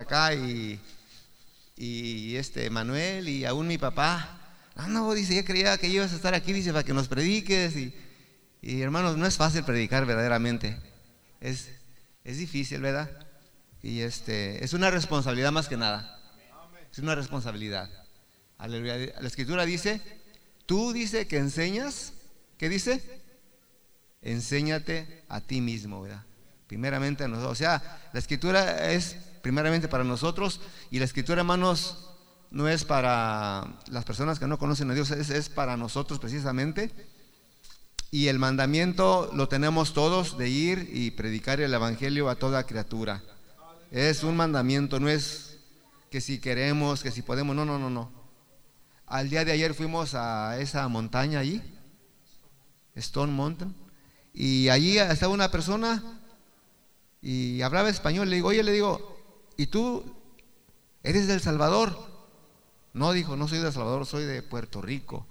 acá y Manuel y aún mi papá. No, dice, ya creía que ibas a estar aquí, dice, para que nos prediques. Y hermanos, no es fácil predicar verdaderamente. Es difícil, ¿verdad? Y es una responsabilidad más que nada. Es una responsabilidad. Aleluya. La Escritura dice, tú dice que enseñas, ¿qué dice? Enséñate a ti mismo, ¿verdad? Primeramente a nosotros. O sea, la Escritura es primeramente para nosotros, y la Escritura, hermanos, no es para las personas que no conocen a Dios, es para nosotros precisamente. Y el mandamiento lo tenemos todos, de ir y predicar el evangelio a toda criatura. Es un mandamiento, no es que si queremos, que si podemos, no. Al día de ayer fuimos a esa montaña allí, Stone Mountain, y allí estaba una persona y hablaba español. Le digo, ¿y tú eres del Salvador? No, dijo, no soy de El Salvador, soy de Puerto Rico.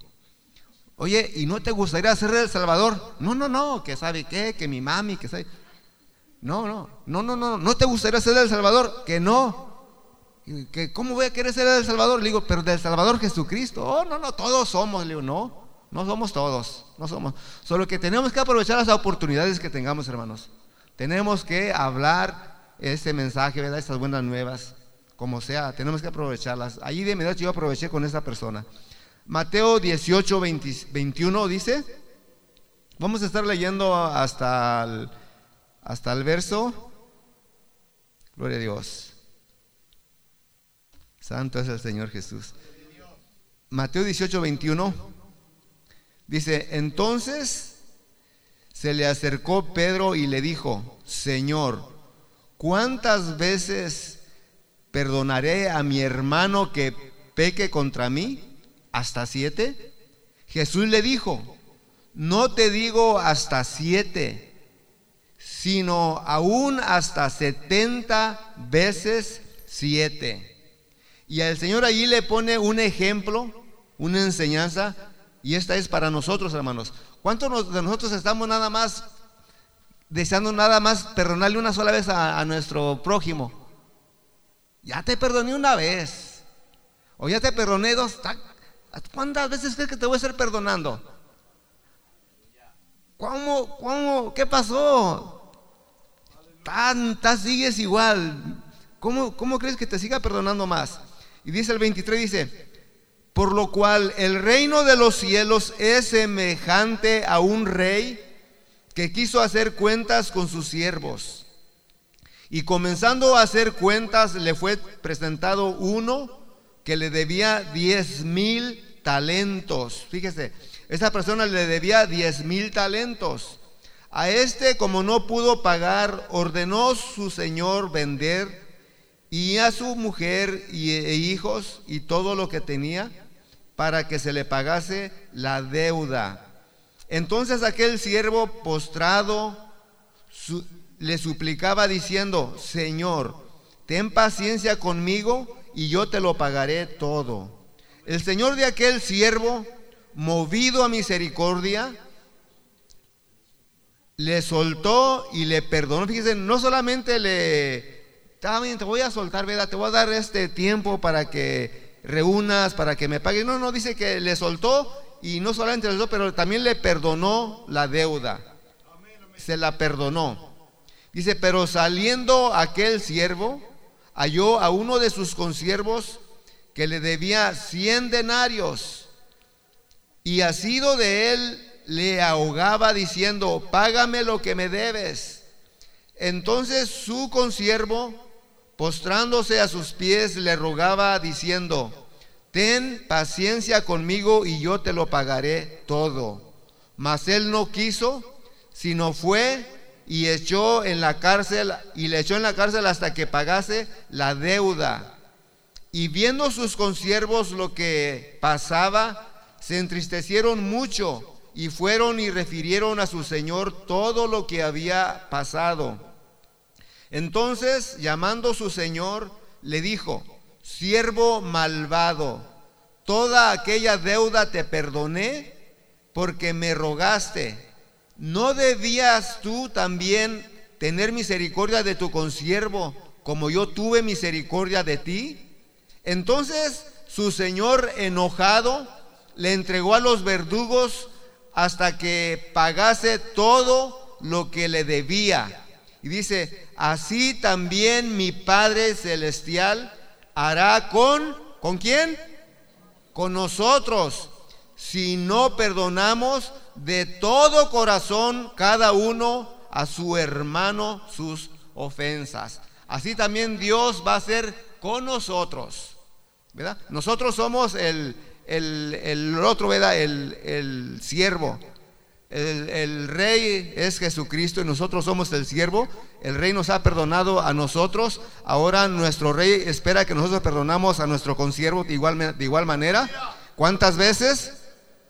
Oye, ¿y no te gustaría ser de El Salvador? No, que sabe qué, que mi mami, que sabe. No, te gustaría ser de El Salvador, que no. Que ¿cómo voy a querer ser de El Salvador? Le digo, pero de El Salvador Jesucristo. Oh, no, todos somos. Le digo, no somos todos, no somos. Solo que tenemos que aprovechar las oportunidades que tengamos, hermanos. Tenemos que hablar este mensaje, ¿verdad? Estas buenas nuevas. Como sea, tenemos que aprovecharlas. Allí de inmediato yo aproveché con esa persona. Mateo 18, 21 dice, vamos a estar leyendo hasta el verso, gloria a Dios, santo es el Señor Jesús. Mateo 18, 21 dice, entonces se le acercó Pedro y le dijo, Señor, ¿cuántas veces perdonaré a mi hermano que peque contra mí? ¿Hasta 7? Jesús le dijo, no te digo hasta 7, sino aún hasta 70 veces 7. Y el Señor allí le pone un ejemplo, una enseñanza, y esta es para nosotros, hermanos. ¿Cuántos de nosotros estamos nada más deseando nada más perdonarle una sola vez a nuestro prójimo? Ya te perdoné una vez, o ya te perdoné dos. ¿Cuántas veces crees que te voy a estar perdonando? ¿Cómo? ¿Qué pasó? Sigues igual. ¿Cómo crees que te siga perdonando más? Y dice el 23, dice, por lo cual el reino de los cielos es semejante a un rey que quiso hacer cuentas con sus siervos. Y comenzando a hacer cuentas, le fue presentado uno que le debía 10,000 talentos. Fíjese, esta persona le debía 10,000 talentos. A este, como no pudo pagar, ordenó su señor vender, y a su mujer e hijos y todo lo que tenía, para que se le pagase la deuda. Entonces aquel siervo postrado le suplicaba diciendo, Señor, ten paciencia conmigo y yo te lo pagaré todo. El señor de aquel siervo, movido a misericordia, le soltó y le perdonó. Fíjense, no solamente te voy a soltar, ¿verdad? Te voy a dar este tiempo para que reúnas, para que me pagues. No, dice que le soltó, y no solamente le soltó, pero también le perdonó la deuda. Se la perdonó. Dice, pero saliendo aquel siervo, halló a uno de sus consiervos que le debía 100 denarios, y asido de él le ahogaba diciendo, págame lo que me debes. Entonces su consiervo, postrándose a sus pies, le rogaba diciendo, ten paciencia conmigo y yo te lo pagaré todo. Mas él no quiso, sino fue y le echó en la cárcel hasta que pagase la deuda. Y viendo sus consiervos lo que pasaba, se entristecieron mucho, y fueron y refirieron a su señor todo lo que había pasado. Entonces, llamando su señor, le dijo, siervo malvado, toda aquella deuda te perdoné porque me rogaste. ¿No debías tú también tener misericordia de tu consiervo, como yo tuve misericordia de ti. Entonces su señor enojado le entregó a los verdugos hasta que pagase todo lo que le debía. Y dice, así también mi Padre Celestial hará ¿con quién? Con nosotros, si no perdonamos de todo corazón cada uno a su hermano sus ofensas. Así también Dios va a hacer con nosotros, ¿verdad? Nosotros somos el otro, ¿verdad? El siervo. El rey es Jesucristo y nosotros somos el siervo. El rey nos ha perdonado a nosotros. Ahora nuestro rey espera que nosotros perdonamos a nuestro consiervo de igual manera. ¿Cuántas veces?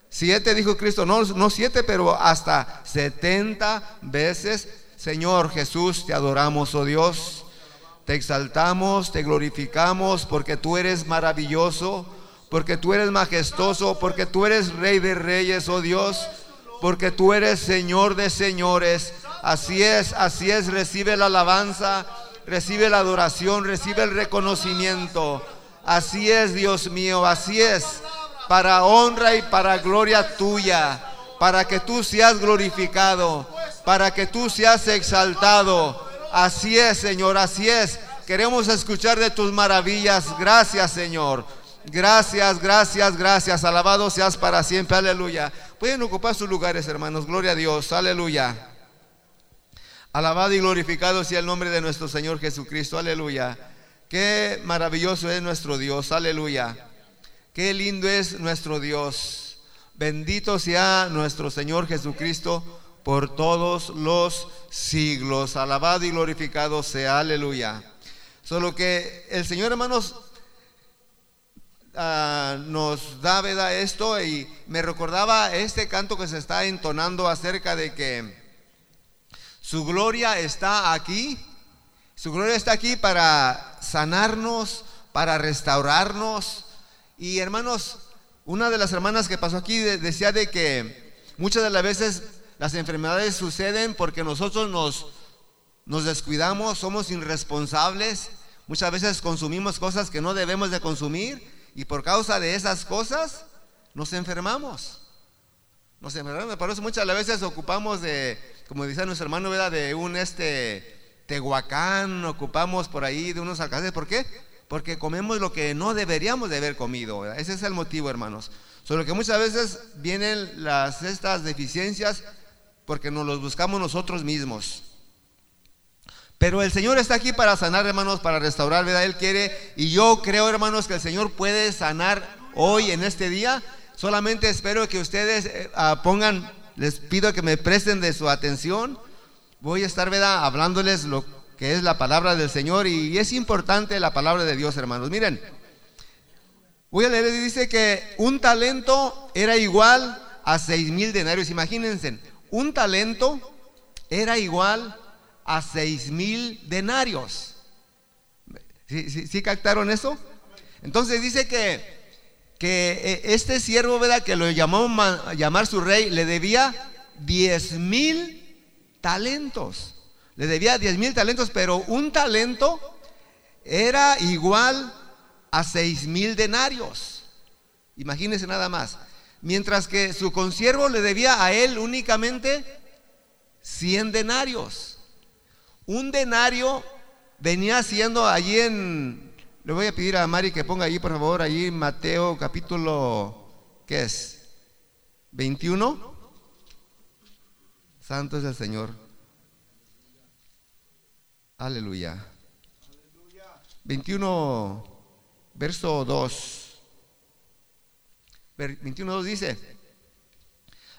7 dijo Cristo, no 7, pero hasta 70 veces. Señor Jesús, te adoramos, oh Dios. Te exaltamos, te glorificamos, porque tú eres maravilloso, porque tú eres majestuoso, porque tú eres Rey de Reyes, oh Dios, porque tú eres Señor de señores. Así es, recibe la alabanza, recibe la adoración, recibe el reconocimiento. Así es, Dios mío, así es, para honra y para gloria tuya, para que tú seas glorificado, para que tú seas exaltado. Así es, Señor, así es. Queremos escuchar de tus maravillas. Gracias, Señor. Gracias, gracias, gracias. Alabado seas para siempre, aleluya. Pueden ocupar sus lugares, hermanos. Gloria a Dios, aleluya. Alabado y glorificado sea el nombre de nuestro Señor Jesucristo, aleluya. Qué maravilloso es nuestro Dios, aleluya. Qué lindo es nuestro Dios. Bendito sea nuestro Señor Jesucristo por todos los siglos. Alabado y glorificado sea, aleluya. Solo que el Señor, hermanos, nos da, ¿verdad?, esto, y me recordaba este canto que se está entonando acerca de que su gloria está aquí. Su gloria está aquí para sanarnos, para restaurarnos. Y hermanos, una de las hermanas que pasó aquí decía de que muchas de las veces las enfermedades suceden porque nosotros nos descuidamos, somos irresponsables. Muchas veces consumimos cosas que no debemos de consumir, y por causa de esas cosas nos enfermamos. Por eso muchas de las veces ocupamos de, como dice nuestro hermano, ¿verdad?, de un Tehuacán, ocupamos por ahí de unos alcances. ¿Por qué? Porque comemos lo que no deberíamos de haber comido, ¿verdad? Ese es el motivo, hermanos. Solo que muchas veces vienen estas deficiencias porque nos los buscamos nosotros mismos. Pero el Señor está aquí para sanar, hermanos, para restaurar, ¿verdad? Él quiere, y yo creo, hermanos, que el Señor puede sanar hoy en este día. Solamente espero que ustedes les pido que me presten de su atención. Voy a estar, ¿verdad?, hablándoles lo que es la palabra del Señor, y es importante la palabra de Dios, hermanos. Miren, voy a leer, dice que un talento era igual a 6,000 denarios. Imagínense, un talento era igual a 6,000 denarios. ¿Sí captaron eso? Entonces dice que este siervo, ¿verdad?, que lo llamó su rey, le debía 10,000 talentos. Le debía 10,000 talentos, pero un talento era igual a 6,000 denarios. Imagínense nada más. Mientras que su consiervo le debía a él únicamente 100 denarios. Un denario venía siendo allí le voy a pedir a Mari que ponga allí, por favor, allí Mateo capítulo, ¿qué es? 21. Santo es el Señor. Aleluya. 21, verso 2. 21:2 dice.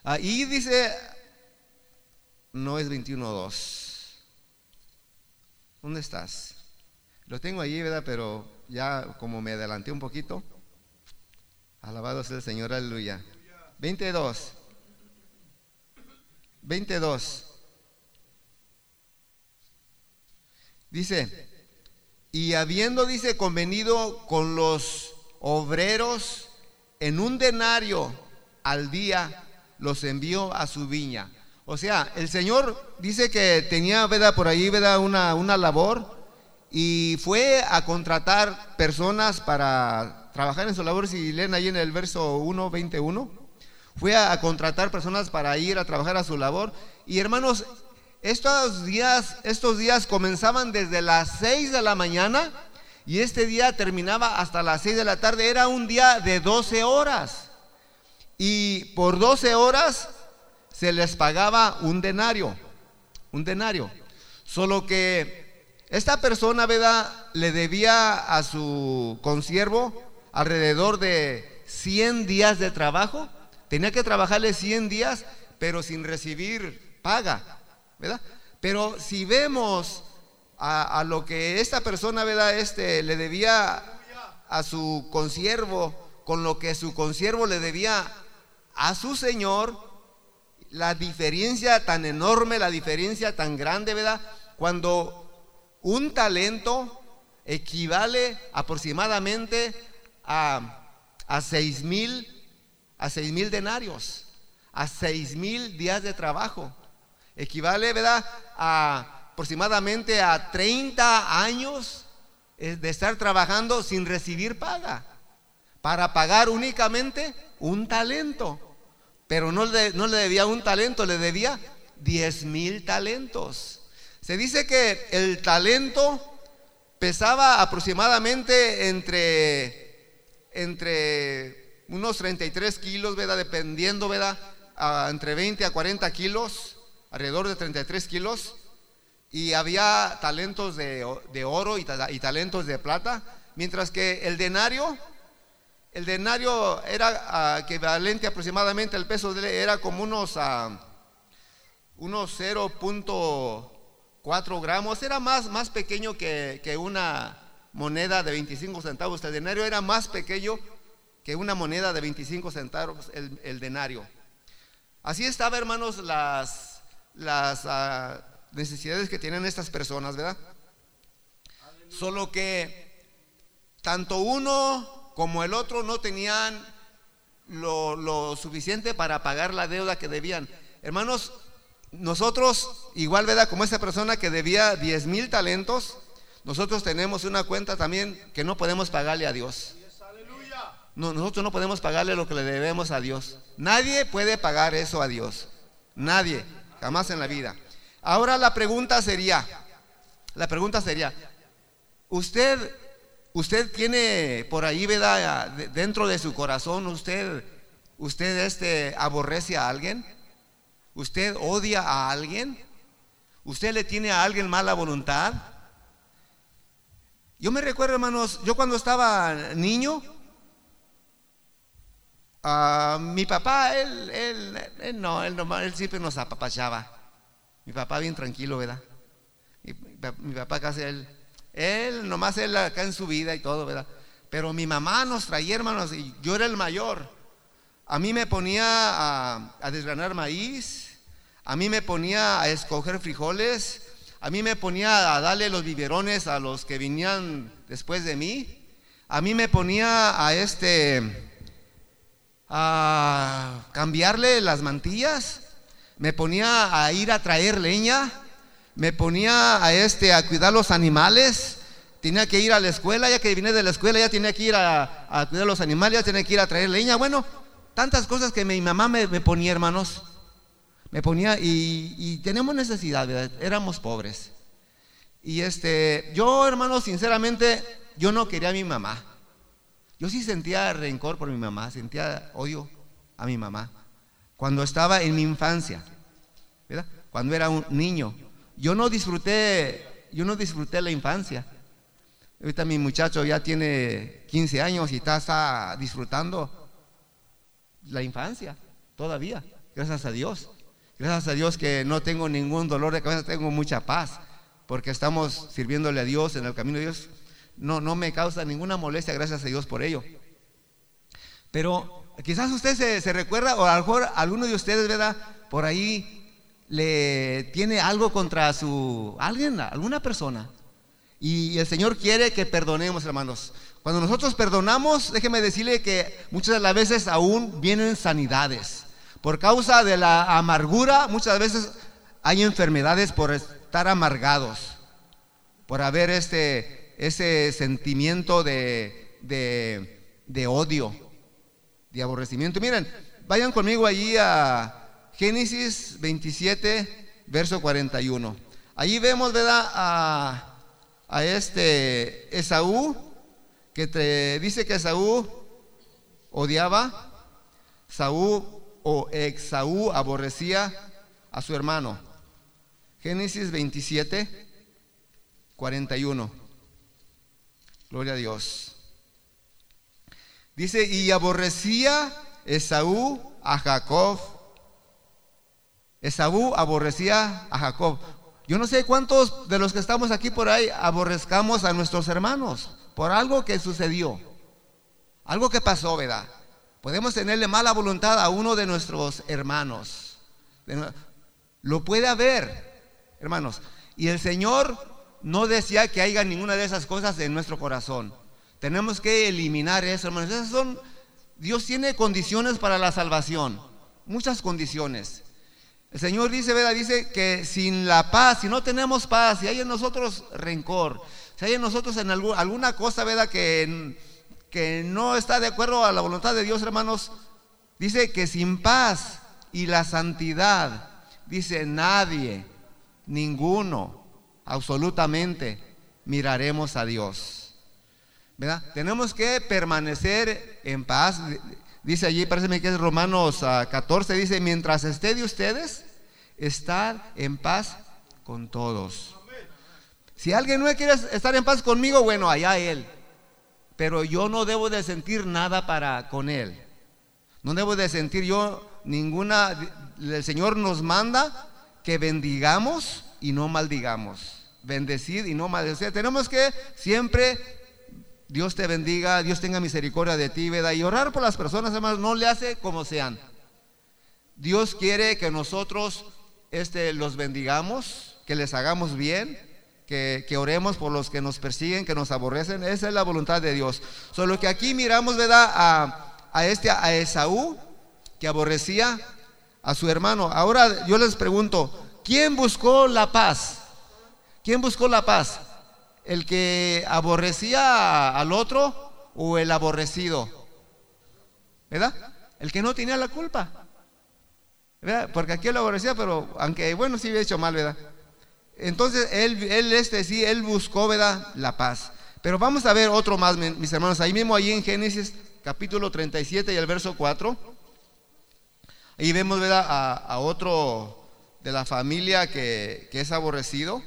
Ahí dice, no es 21:2. ¿Dónde estás? Lo tengo allí, ¿verdad? Pero ya como me adelanté un poquito. Alabado sea el Señor, aleluya. 22. Dice, y habiendo, dice, convenido con los obreros en un denario al día, los envió a su viña. O sea, el Señor dice que tenía, ¿verdad?, por ahí, ¿verdad?, una labor, y fue a contratar personas para trabajar en su labor. Si leen ahí en el verso 1:21, fue a contratar personas para ir a trabajar a su labor. Y hermanos, estos días comenzaban desde las 6 de la mañana y este día terminaba hasta las 6 de la tarde. Era un día de 12 horas y por 12 horas se les pagaba un denario. Solo que esta persona, ¿verdad?, le debía a su consiervo alrededor de 100 días de trabajo. Tenía que trabajarle 100 días, pero sin recibir paga, ¿verdad? Pero si vemos a lo que esta persona, ¿verdad?, le debía a su consiervo, con lo que su consiervo le debía a su señor, la diferencia tan grande, ¿verdad? Cuando un talento equivale aproximadamente a 6,000 denarios, a 6,000 días de trabajo. Equivale, ¿verdad?, a aproximadamente a 30 años de estar trabajando sin recibir paga, para pagar únicamente un talento. Pero no le debía un talento, le debía 10,000 talentos. Se dice que el talento pesaba aproximadamente entre unos 33 kilos, ¿verdad?, dependiendo, ¿verdad?, entre 20 a 40 kilos, alrededor de 33 kilos. Y había talentos de oro y talentos de plata, mientras que el denario era equivalente aproximadamente al peso, era como unos 0.4 gramos, era más pequeño que una moneda de 25 centavos. El denario era más pequeño que una moneda de 25 centavos el denario. Así estaba, hermanos, las necesidades que tienen estas personas, ¿verdad? Aleluya. Solo que tanto uno como el otro no tenían lo suficiente para pagar la deuda que debían. Hermanos, nosotros igual, ¿verdad?, como esa persona que debía 10,000 talentos, nosotros tenemos una cuenta también que no podemos pagarle a Dios. No, nosotros no podemos pagarle lo que le debemos a Dios. Nadie puede pagar eso a Dios. Nadie, jamás en la vida. Ahora la pregunta sería, usted tiene por ahí, ¿verdad?, dentro de su corazón, usted aborrece a alguien, usted odia a alguien, usted le tiene a alguien mala voluntad. Yo me recuerdo, hermanos, yo cuando estaba niño, mi papá, él siempre nos apapachaba. Mi papá bien tranquilo, ¿verdad? Mi papá casi él nomás acá en su vida y todo, ¿verdad? Pero mi mamá nos traía, hermanos, y yo era el mayor. A mí me ponía a desgranar maíz, a mí me ponía a escoger frijoles, a mí me ponía a darle los biberones a los que venían después de mí, a mí me ponía a cambiarle las mantillas, me ponía a ir a traer leña, me ponía a cuidar los animales. Tenía que ir a la escuela, ya que vine de la escuela ya tenía que ir a cuidar los animales, ya tenía que ir a traer leña. Bueno, tantas cosas que mi mamá me ponía, hermanos, me ponía. Y tenemos necesidad, ¿verdad? Éramos pobres. Y yo, hermanos, sinceramente, yo no quería a mi mamá. Yo sí sentía rencor por mi mamá, sentía odio a mi mamá. Cuando estaba en mi infancia, ¿verdad?, cuando era un niño, yo no disfruté la infancia. Ahorita mi muchacho ya tiene 15 años y está disfrutando la infancia todavía, gracias a Dios. Gracias a Dios que no tengo ningún dolor de cabeza, tengo mucha paz, porque estamos sirviéndole a Dios en el camino de Dios. No me causa ninguna molestia, gracias a Dios por ello. Pero quizás usted se recuerda, o a lo mejor alguno de ustedes, ¿verdad?, por ahí le tiene algo contra alguna persona. Y el Señor quiere que perdonemos, hermanos. Cuando nosotros perdonamos, déjeme decirle que muchas de las veces aún vienen sanidades. Por causa de la amargura, muchas veces hay enfermedades por estar amargados. por haber ese sentimiento de odio, de aborrecimiento. Miren, vayan conmigo allí a Génesis 27, verso 41. Allí vemos, ¿verdad?, a Esaú, que dice que Esaú odiaba, Esaú aborrecía a su hermano. Génesis 27, 41. Gloria a Dios. Dice: y aborrecía Esaú a Jacob. Esaú aborrecía a Jacob. Yo no sé cuántos de los que estamos aquí por ahí aborrezcamos a nuestros hermanos por algo que sucedió, algo que pasó, ¿verdad? Podemos tenerle mala voluntad a uno de nuestros hermanos. Lo puede haber, hermanos. Y el Señor no desea que haya ninguna de esas cosas en nuestro corazón. Tenemos que eliminar eso, hermanos. Dios tiene condiciones para la salvación, muchas condiciones. El Señor dice, ¿verdad?, dice que sin la paz, si no tenemos paz, si hay en nosotros rencor, si hay en nosotros en alguna cosa, ¿verdad?, que no está de acuerdo a la voluntad de Dios, hermanos, dice que sin paz y la santidad, dice, nadie, ninguno, absolutamente, miraremos a Dios, ¿verdad? Tenemos que permanecer en paz. Dice allí, parece que es Romanos 14, dice: mientras esté de ustedes, estad en paz con todos. Si alguien no quiere estar en paz conmigo, bueno, allá él. Pero yo no debo de sentir nada para con él. No debo de sentir yo ninguna. El Señor nos manda que bendigamos y no maldigamos. Bendecid y no maldecir. Tenemos que siempre, Dios te bendiga, Dios tenga misericordia de ti, ¿verdad? Y orar por las personas, hermanos, no le hace como sean. Dios quiere que nosotros los bendigamos, que les hagamos bien. Que oremos por los que nos persiguen, que nos aborrecen. Esa es la voluntad de Dios. Solo que aquí miramos, ¿verdad?, a Esaú, que aborrecía a su hermano. Ahora yo les pregunto: ¿quién buscó la paz? ¿Quién buscó la paz? ¿El que aborrecía al otro o el aborrecido? ¿Verdad? El que no tenía la culpa, ¿verdad? Porque aquí lo aborrecía, pero aunque bueno, sí había hecho mal, ¿verdad? Entonces él buscó, ¿verdad?, la paz. Pero vamos a ver otro más, mis hermanos. Ahí mismo, ahí en Génesis capítulo 37 y el verso 4. Ahí vemos, ¿verdad?, a otro de la familia que es aborrecido.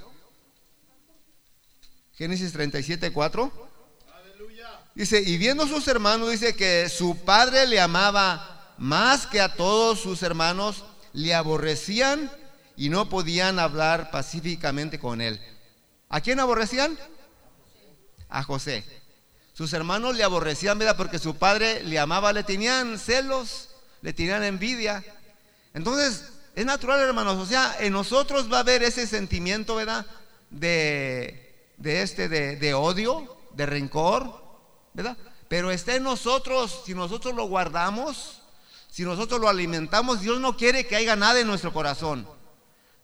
Génesis 37, 4. Dice: y viendo sus hermanos, dice que su padre le amaba más que a todos sus hermanos, le aborrecían y no podían hablar pacíficamente con él. ¿A quién aborrecían? A José. Sus hermanos le aborrecían, ¿verdad?, porque su padre le amaba, le tenían celos, le tenían envidia. Entonces, es natural, hermanos, o sea, en nosotros va a haber ese sentimiento, ¿verdad?, de odio, de rencor, ¿verdad? Pero está en nosotros. Si nosotros lo guardamos, si nosotros lo alimentamos, Dios no quiere que haya nada en nuestro corazón.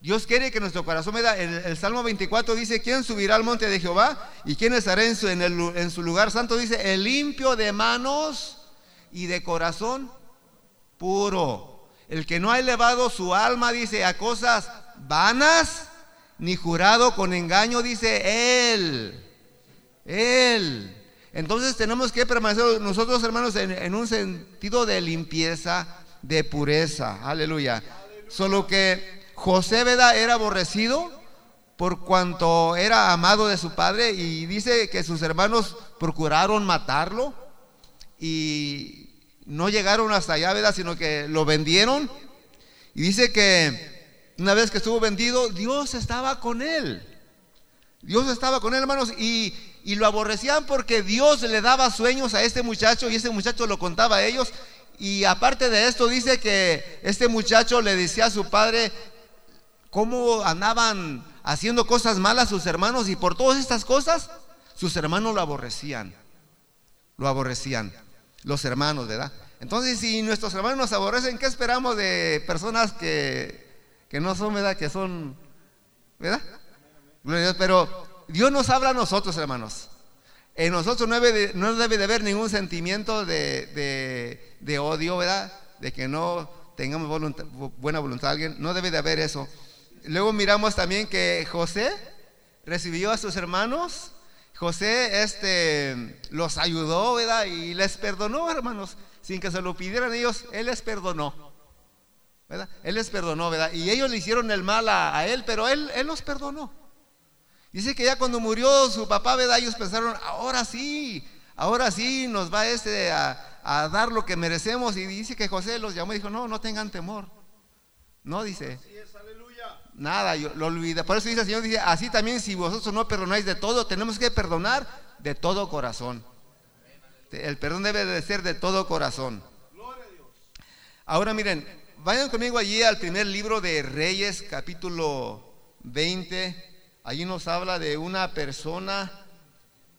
Dios quiere que nuestro corazón, ¿verdad? El Salmo 24 dice: ¿quién subirá al monte de Jehová? ¿Y quién estará en su lugar santo? Dice: el limpio de manos y de corazón puro, el que no ha elevado su alma, dice, a cosas vanas, ni jurado con engaño, dice él. Entonces tenemos que permanecer nosotros, hermanos, en un sentido de limpieza, de pureza. Aleluya. Solo que José, ¿verdad?, era aborrecido por cuanto era amado de su padre, y dice que sus hermanos procuraron matarlo y no llegaron hasta allá, ¿verdad?, sino que lo vendieron. Y dice que una vez que estuvo vendido, Dios estaba con él, hermanos, y lo aborrecían porque Dios le daba sueños a este muchacho, y este muchacho lo contaba a ellos. Y aparte de esto, dice que este muchacho le decía a su padre cómo andaban haciendo cosas malas sus hermanos, y por todas estas cosas sus hermanos lo aborrecían, los hermanos, ¿verdad? Entonces, si nuestros hermanos nos aborrecen, ¿qué esperamos de personas que no son, ¿verdad?, que son, ¿verdad? Pero Dios nos habla a nosotros, hermanos. En nosotros no debe de haber ningún sentimiento de odio, ¿verdad? De que no tengamos buena voluntad a alguien. No debe de haber eso. Luego miramos también que José recibió a sus hermanos. José los ayudó, ¿verdad? Y les perdonó, hermanos. Sin que se lo pidieran ellos, él les perdonó, ¿verdad? Él les perdonó, ¿verdad? Y ellos le hicieron el mal a él, pero él los perdonó. Dice que ya cuando murió su papá, ¿verdad? Ellos pensaron, ahora sí nos va a dar lo que merecemos. Y dice que José los llamó y dijo, no tengan temor. No, dice, nada, yo lo olvidé. Por eso dice el Señor, dice, así también si vosotros no perdonáis de todo, tenemos que perdonar de todo corazón. El perdón debe de ser de todo corazón. Ahora miren, vayan conmigo allí al primer libro de Reyes, capítulo 20. Allí nos habla de una persona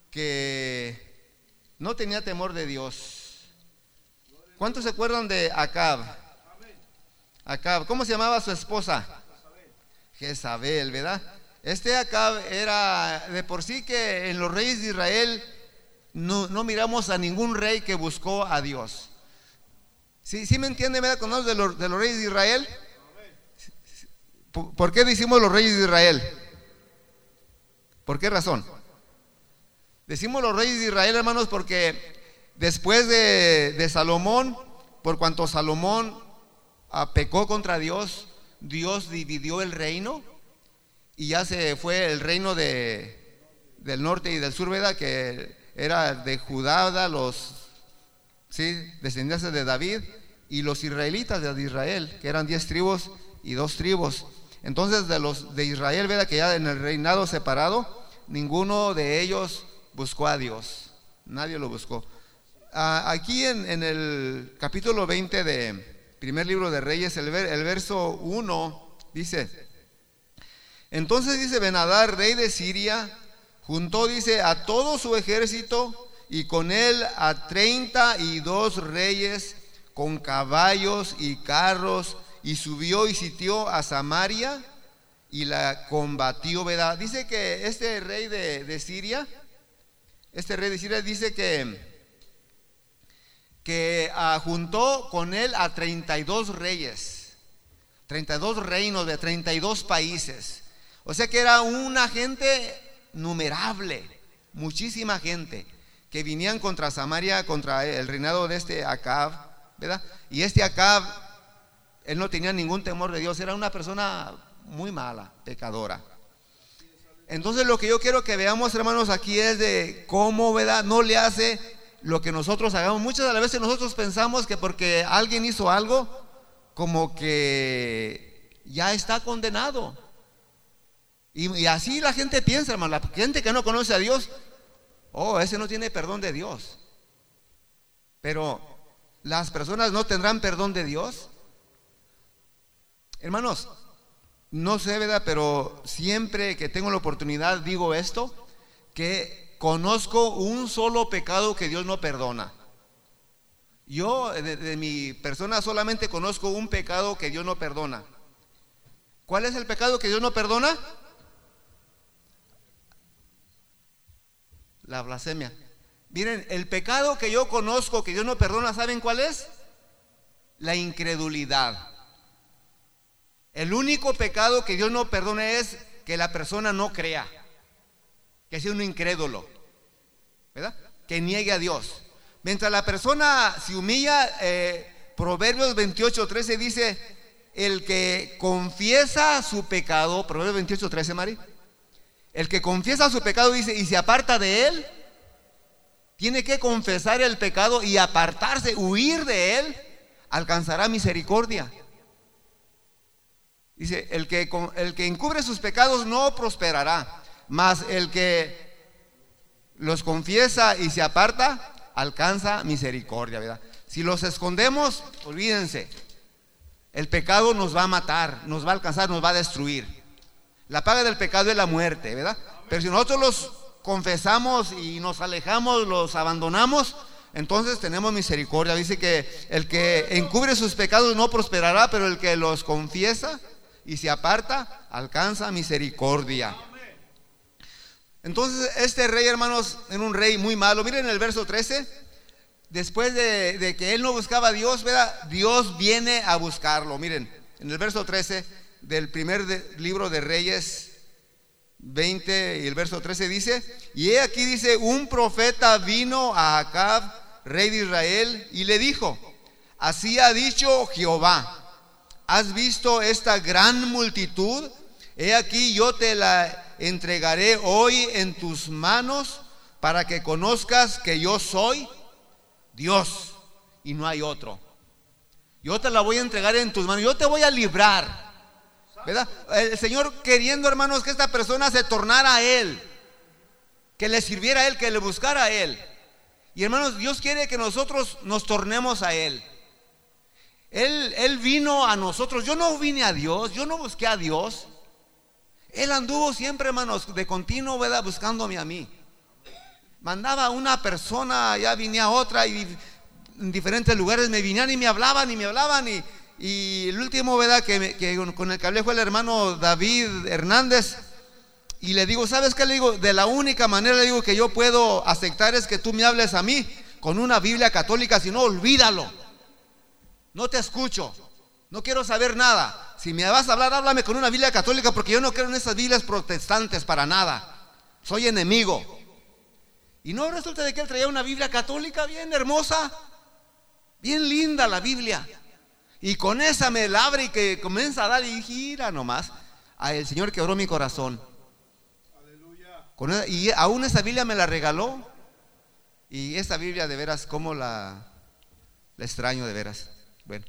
que no tenía temor de Dios. ¿Cuántos se acuerdan de Acab? Acab, ¿cómo se llamaba su esposa? Jezabel, ¿verdad? Acab era de por sí que en los reyes de Israel no miramos a ningún rey que buscó a Dios. ¿Sí me entienden, verdad? Con los de los reyes de Israel. ¿Por qué decimos los reyes de Israel? ¿Por qué razón? Decimos los reyes de Israel, hermanos, porque después de Salomón, por cuanto Salomón pecó contra Dios, Dios dividió el reino y ya se fue el reino del norte y del sur, ¿verdad? Que era de Judá, descendientes de David, y los israelitas de Israel, que eran 10 tribus y 2 tribus. Entonces de los de Israel, ¿verdad? Que ya en el reinado separado, ninguno de ellos buscó a Dios. Nadie lo buscó. Aquí en el capítulo 20 de primer libro de Reyes, el verso 1 dice: entonces dice Benadar, rey de Siria, juntó, dice, a todo su ejército y con él a 32 reyes con caballos y carros, y subió y sitió a Samaria y la combatió, ¿verdad? Dice que este rey de Siria dice que juntó con él a 32 reyes, 32 reinos de 32 países. O sea que era una gente numerable, muchísima gente que venían contra Samaria, contra el reinado de Acab, ¿verdad? Y Acab, él no tenía ningún temor de Dios, era una persona muy mala, pecadora. Entonces lo que yo quiero que veamos, hermanos, aquí es de cómo, ¿verdad?, no le hace lo que nosotros hagamos. Muchas de las veces nosotros pensamos que porque alguien hizo algo, como que ya está condenado. Y así la gente piensa, hermano, la gente que no conoce a Dios, ese no tiene perdón de Dios. Pero las personas no tendrán perdón de Dios. Hermanos, no sé, ¿verdad?, pero siempre que tengo la oportunidad digo esto, que conozco un solo pecado que Dios no perdona. Yo, de mi persona, solamente conozco un pecado que Dios no perdona. ¿Cuál es el pecado que Dios no perdona? La blasfemia. Miren, el pecado que yo conozco que Dios no perdona, ¿saben cuál es? La incredulidad. El único pecado que Dios no perdona es que la persona no crea, que sea un incrédulo, ¿verdad?, que niegue a Dios. Mientras la persona se humilla, Proverbios 28:13 dice, el que confiesa su pecado, Proverbios 28:13, Mari, el que confiesa su pecado, dice, y se aparta de él, tiene que confesar el pecado y apartarse, huir de él, alcanzará misericordia. Dice, el que encubre sus pecados no prosperará, mas el que los confiesa y se aparta, alcanza misericordia, ¿verdad? Si los escondemos, olvídense, el pecado nos va a matar, nos va a alcanzar, nos va a destruir. La paga del pecado es la muerte, ¿verdad? Pero si nosotros los confesamos y nos alejamos, los abandonamos, entonces tenemos misericordia. Dice que el que encubre sus pecados no prosperará, pero el que los confiesa y se aparta, alcanza misericordia. Entonces este rey, hermanos, era un rey muy malo. Miren el verso 13. Después de que él no buscaba a Dios, ¿verdad? Dios viene a buscarlo. Miren, en el verso 13 del primer libro de Reyes 20 y el verso 13 dice: y he aquí, dice, un profeta vino a Acab, rey de Israel, y le dijo: así ha dicho Jehová, ¿has visto esta gran multitud? He aquí, yo te la entregaré hoy en tus manos para que conozcas que yo soy Dios y no hay otro. Yo te la voy a entregar en tus manos, yo te voy a librar, ¿verdad? El Señor queriendo, hermanos, que esta persona se tornara a Él, que le sirviera a Él, que le buscara a Él. Y hermanos, Dios quiere que nosotros nos tornemos a Él. Él vino a nosotros. Yo no vine a Dios, yo no busqué a Dios. Él anduvo siempre, hermanos, de continuo, ¿verdad?, buscándome a mí. Mandaba a una persona, ya venía otra, y en diferentes lugares me venían y me hablaban. Y el último, ¿verdad?, que con el que hablé fue el hermano David Hernández. Y le digo, ¿sabes qué? Le digo, de la única manera, le digo, que yo puedo aceptar es que tú me hables a mí con una Biblia católica, si no, olvídalo. No te escucho, no quiero saber nada. Si me vas a hablar, háblame con una Biblia católica, porque yo no creo en esas Biblias protestantes para nada. Soy enemigo. Y no, resulta de que él traía una Biblia católica bien hermosa, bien linda la Biblia. Y con esa me la abre y que comienza a dar y gira nomás. El Señor quebró mi corazón. Con esa, y aún esa Biblia me la regaló. Y esa Biblia de veras, cómo la extraño de veras. Bueno,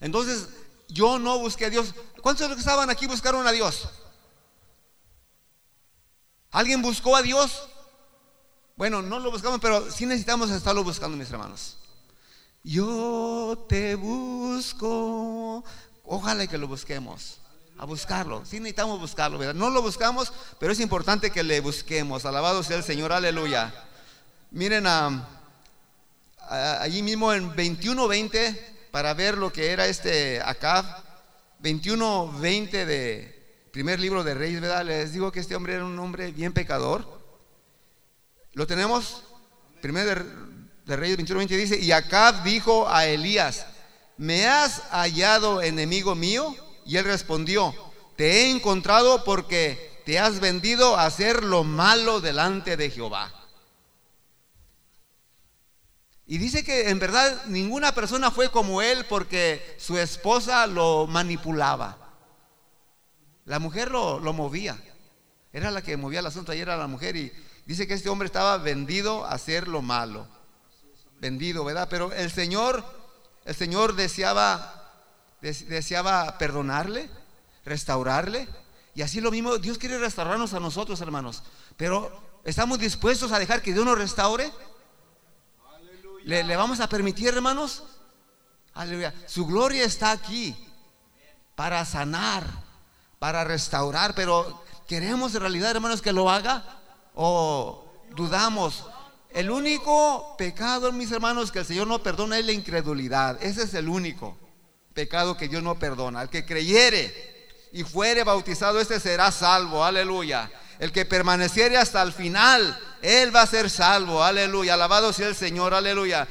entonces yo no busqué a Dios. ¿Cuántos de los que estaban aquí buscaron a Dios? ¿Alguien buscó a Dios? Bueno, no lo buscamos, pero sí necesitamos estarlo buscando, mis hermanos. Yo te busco. Ojalá que lo busquemos. A buscarlo, sí necesitamos buscarlo, ¿verdad? No lo buscamos, pero es importante que le busquemos. Alabado sea el Señor, aleluya. Miren allí mismo en 21:20, para ver lo que era este Acab. 21:20 de primer libro de Reyes, ¿verdad? Les digo que este hombre era un hombre bien pecador. ¿Lo tenemos? Primer de Reyes 21:20 dice: y Acab dijo a Elías: ¿me has hallado, enemigo mío? Y él respondió: te he encontrado porque te has vendido a hacer lo malo delante de Jehová. Y dice que en verdad ninguna persona fue como él, porque su esposa lo manipulaba. La mujer lo movía. Era la que movía el asunto, y era la mujer. Y dice que este hombre estaba vendido a hacer lo malo. Vendido, ¿verdad? Pero el Señor deseaba perdonarle, restaurarle. Y así lo mismo, Dios quiere restaurarnos a nosotros, hermanos. Pero ¿estamos dispuestos a dejar que Dios nos restaure? ¿Le vamos a permitir, hermanos? Aleluya. Su gloria está aquí para sanar, para restaurar. Pero ¿queremos en realidad, hermanos, que lo haga? ¿O dudamos? El único pecado, mis hermanos, que el Señor no perdona es la incredulidad. Ese es el único pecado que Dios no perdona. El que creyere y fuere bautizado, este será salvo. Aleluya. El que permaneciere hasta el final, él va a ser salvo. Aleluya, alabado sea el Señor. Aleluya,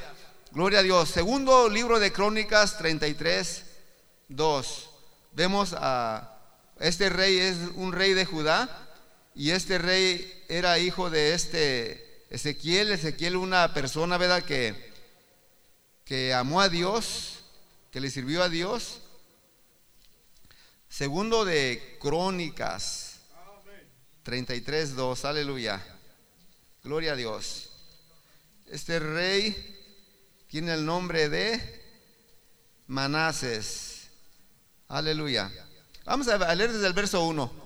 gloria a Dios. Segundo libro de Crónicas 33:2. Vemos a este rey, es un rey de Judá. Y este rey era hijo de este Ezequiel, una persona, ¿verdad?, que amó a Dios, que le sirvió a Dios. Segundo de Crónicas 33:2, aleluya, gloria a Dios. Este rey tiene el nombre de Manases, aleluya. Vamos a leer desde el verso 1.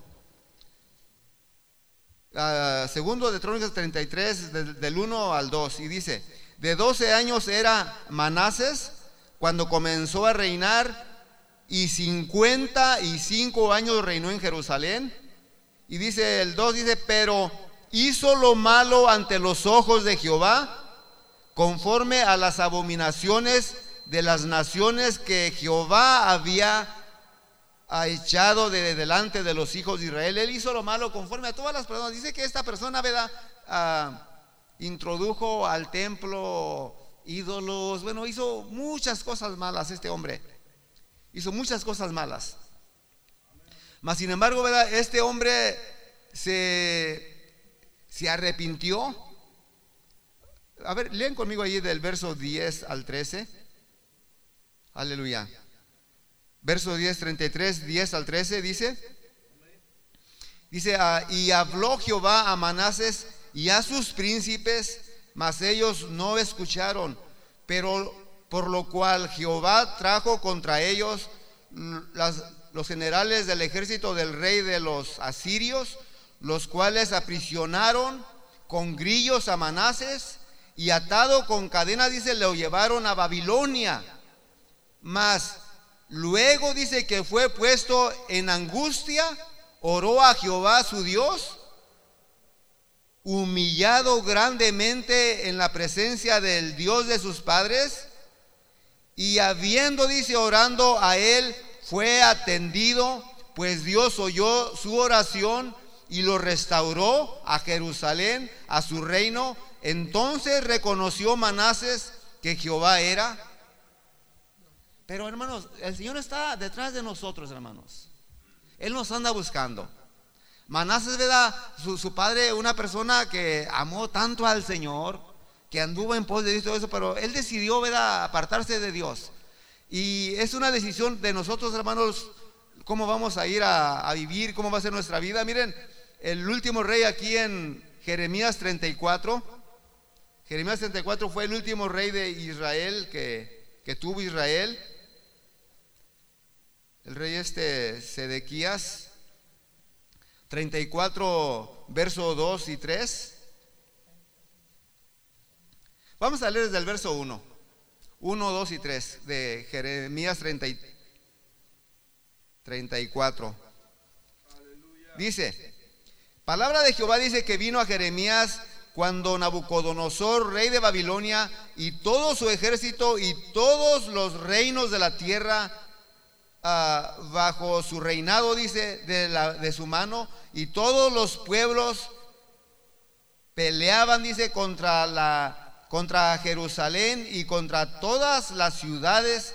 Segundo de Crónicas 33, del 1 al 2, y dice: de 12 años era Manases cuando comenzó a reinar, y 55 años reinó en Jerusalén. Y dice el 2, dice: pero hizo lo malo ante los ojos de Jehová, conforme a las abominaciones de las naciones que Jehová había ha echado de delante de los hijos de Israel. Él hizo lo malo conforme a todas las personas. Dice que esta persona, ¿verdad?, introdujo al templo ídolos. Bueno, hizo muchas cosas malas este hombre. Hizo muchas cosas malas. Mas sin embargo, ¿verdad?, este hombre se arrepintió. A ver, lean conmigo ahí del verso 10 al 13. Aleluya. Verso 10, 33, 10 al 13 dice, y habló Jehová a Manases y a sus príncipes, mas ellos no escucharon, pero por lo cual Jehová trajo contra ellos los generales del ejército del rey de los asirios, los cuales aprisionaron con grillos a Manases, y atado con cadena, dice, lo llevaron a Babilonia. Mas luego dice que fue puesto en angustia, oró a Jehová su Dios, humillado grandemente en la presencia del Dios de sus padres, y habiendo, dice, orando a él, fue atendido, pues Dios oyó su oración y lo restauró a Jerusalén, a su reino. Entonces reconoció Manases que Jehová era. Pero hermanos, el Señor está detrás de nosotros, hermanos. Él nos anda buscando. Manases, ¿verdad?, su padre, una persona que amó tanto al Señor, que anduvo en pos de Dios y todo eso, pero él decidió, ¿verdad?, apartarse de Dios. Y es una decisión de nosotros, hermanos, cómo vamos a ir a vivir, cómo va a ser nuestra vida. Miren, el último rey aquí en Jeremías 34. Jeremías 34 fue el último rey de Israel que tuvo Israel. El rey Sedequías, 34, verso 2 y 3. Vamos a leer desde el verso 1, 2 y 3 de Jeremías 34. Dice, palabra de Jehová dice que vino a Jeremías cuando Nabucodonosor, rey de Babilonia, y todo su ejército y todos los reinos de la tierra bajo su reinado, dice, de su mano, y todos los pueblos peleaban, dice, contra Jerusalén y contra todas las ciudades,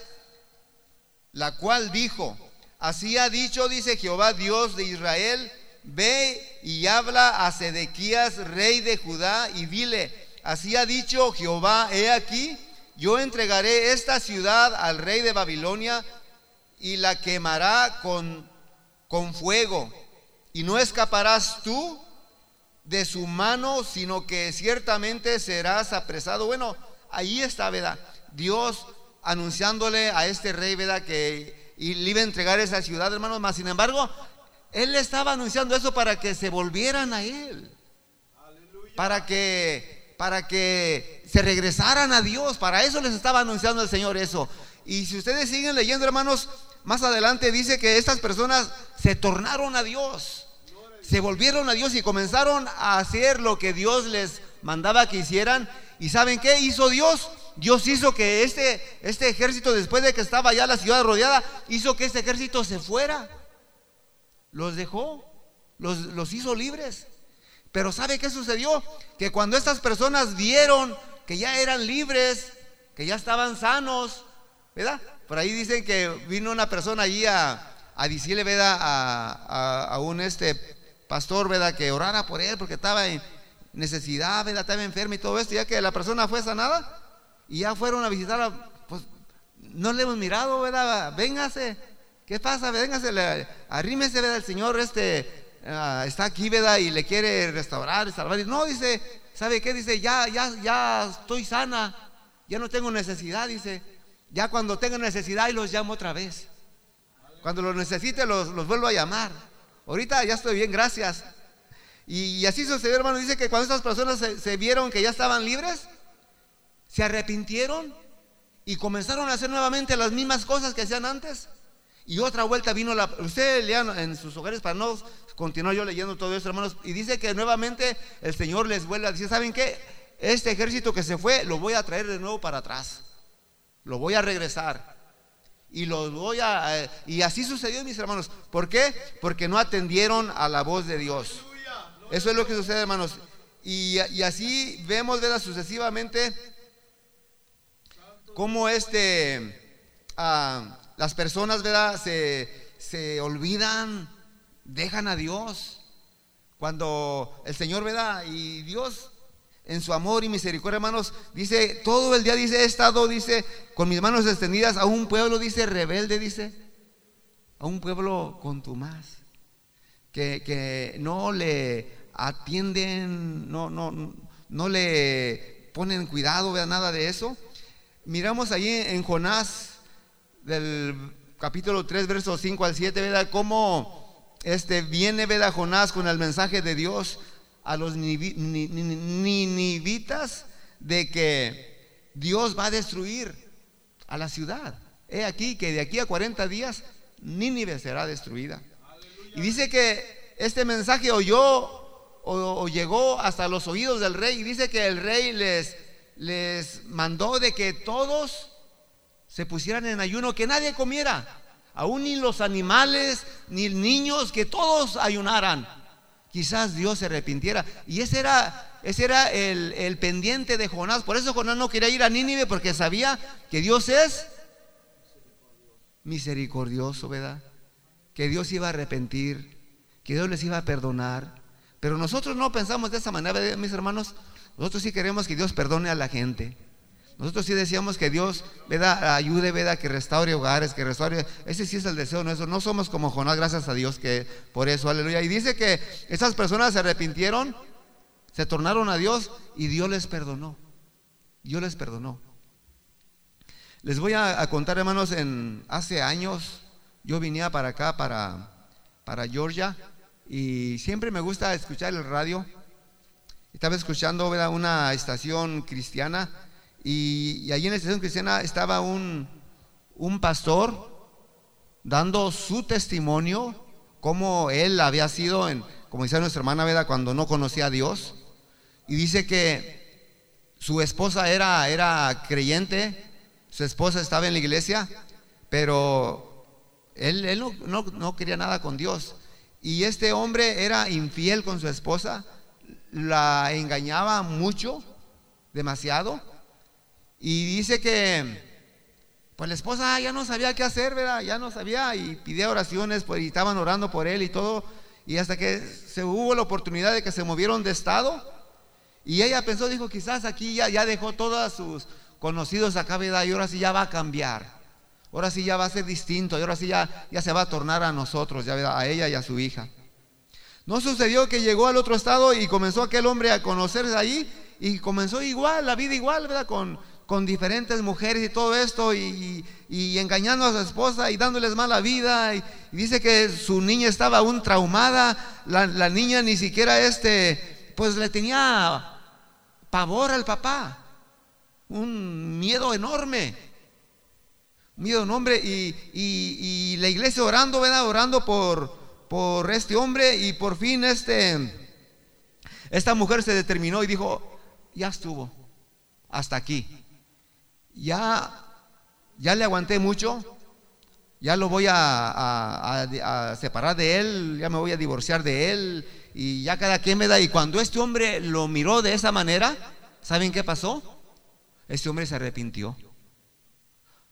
la cual dijo, así ha dicho, dice, Jehová Dios de Israel, ve y habla a Sedequías, rey de Judá, y dile, así ha dicho Jehová, he aquí, yo entregaré esta ciudad al rey de Babilonia y la quemará con fuego, y no escaparás tú de su mano, sino que ciertamente serás apresado. Bueno, ahí está, ¿verdad?, Dios anunciándole a este rey, ¿verdad?, que le iba a entregar esa ciudad, hermanos. Mas sin embargo, él le estaba anunciando eso para que se volvieran a él. Aleluya. Para que se regresaran a Dios. Para eso les estaba anunciando el Señor eso. Y si ustedes siguen leyendo, hermanos, más adelante dice que estas personas se tornaron a Dios, se volvieron a Dios y comenzaron a hacer lo que Dios les mandaba que hicieran. ¿Y saben qué hizo Dios? Dios hizo que este ejército, después de que estaba ya la ciudad rodeada, hizo que este ejército se fuera. Los dejó, los hizo libres. Pero ¿sabe qué sucedió? Que cuando estas personas vieron que ya eran libres, que ya estaban sanos, ¿verdad? Por ahí dicen que vino una persona allí a decirle, ¿verdad?, a un pastor, ¿verdad?, que orara por él porque estaba en necesidad, ¿verdad?, estaba enfermo y todo esto. Ya que la persona fue sanada y ya fueron a visitarla, pues no le hemos mirado, ¿verdad?, véngase, ¿qué pasa?, véngase, arrímese, ¿verdad?, el Señor está aquí, ¿verdad?, y le quiere restaurar y salvar. Y no, dice, ¿sabe qué?, dice, ya estoy sana, ya no tengo necesidad, dice, ya cuando tenga necesidad y los llamo otra vez, cuando los necesite los vuelvo a llamar. Ahorita ya estoy bien, gracias. Y así sucedió, hermano. Dice que cuando estas personas se vieron que ya estaban libres, se arrepintieron y comenzaron a hacer nuevamente las mismas cosas que hacían antes. Y otra vuelta vino ustedes lean en sus hogares para no continuar yo leyendo todo esto, hermanos. Y dice que nuevamente el Señor les vuelve a decir, ¿saben qué? Este ejército que se fue, lo voy a traer de nuevo para atrás, lo voy a regresar. y los voy a... Y así sucedió, mis hermanos. ¿Por qué? Porque no atendieron a la voz de Dios. Eso es lo que sucede, hermanos. Y así vemos, ¿verdad?, sucesivamente cómo las personas, ¿verdad?, se olvidan, dejan a Dios. Cuando el Señor, ¿verdad?, y Dios en su amor y misericordia, hermanos, dice, todo el día, dice, he estado, dice, con mis manos extendidas a un pueblo, dice, rebelde, dice, a un pueblo contumaz, que no le atienden, no le ponen cuidado, ¿verdad?, nada de eso. Miramos allí en Jonás, del capítulo 3, versos 5 al 7, ¿verdad?, cómo viene, ¿verdad?, Jonás con el mensaje de Dios a los ninivitas de que Dios va a destruir a la ciudad. He aquí que de aquí a 40 días Nínive será destruida. Y dice que este mensaje oyó o llegó hasta los oídos del rey, y dice que el rey les mandó de que todos se pusieran en ayuno, que nadie comiera, aún ni los animales ni niños, que todos ayunaran. Quizás Dios se arrepintiera. Y ese era el pendiente de Jonás. Por eso Jonás no quería ir a Nínive, porque sabía que Dios es misericordioso, ¿verdad? Que Dios iba a arrepentir, que Dios les iba a perdonar. Pero nosotros no pensamos de esa manera, ¿verdad?, mis hermanos. Nosotros sí queremos que Dios perdone a la gente. Nosotros sí decíamos que Dios, ¿verdad?, ayude, ¿verdad?, que restaure hogares, que restaure. Ese sí es el deseo nuestro. No somos como Jonás, gracias a Dios que por eso, aleluya. Y dice que esas personas se arrepintieron, se tornaron a Dios, y Dios les perdonó. Dios les perdonó. Les voy a contar, hermanos, hace años yo venía para acá, para Georgia, y siempre me gusta escuchar el radio. Estaba escuchando, ¿verdad?, una estación cristiana. Y allí en la estación cristiana estaba un pastor dando su testimonio, como él había sido, como decía nuestra hermana, ¿verdad?, cuando no conocía a Dios. Y dice que su esposa era creyente, su esposa estaba en la iglesia, pero él no quería nada con Dios. Y este hombre era infiel con su esposa, la engañaba mucho, demasiado. Y dice que pues la esposa ya no sabía qué hacer, ¿verdad? Ya no sabía, y pidía oraciones, pues, y estaban orando por él y todo. Y hasta que se hubo la oportunidad de que se movieron de estado, y ella pensó, dijo, quizás aquí ya dejó todos sus conocidos acá, ¿verdad?, y ahora sí ya va a cambiar, ahora sí ya va a ser distinto, y ahora sí ya se va a tornar a nosotros, ya, ¿verdad?, a ella y a su hija. No sucedió que llegó al otro estado y comenzó aquel hombre a conocerse ahí, y comenzó igual, la vida igual, ¿verdad?, con diferentes mujeres y todo esto, y engañando a su esposa y dándoles mala vida, y dice que su niña estaba aún traumada. La niña ni siquiera pues le tenía pavor al papá, un miedo enorme, y la iglesia orando, ¿verdad?, orando por este hombre, y por fin esta mujer se determinó y dijo, ya estuvo, hasta aquí. Ya le aguanté mucho, ya lo voy a separar de él, ya me voy a divorciar de él, y ya cada quien me da. Y cuando este hombre lo miró de esa manera, ¿saben qué pasó? Este hombre se arrepintió,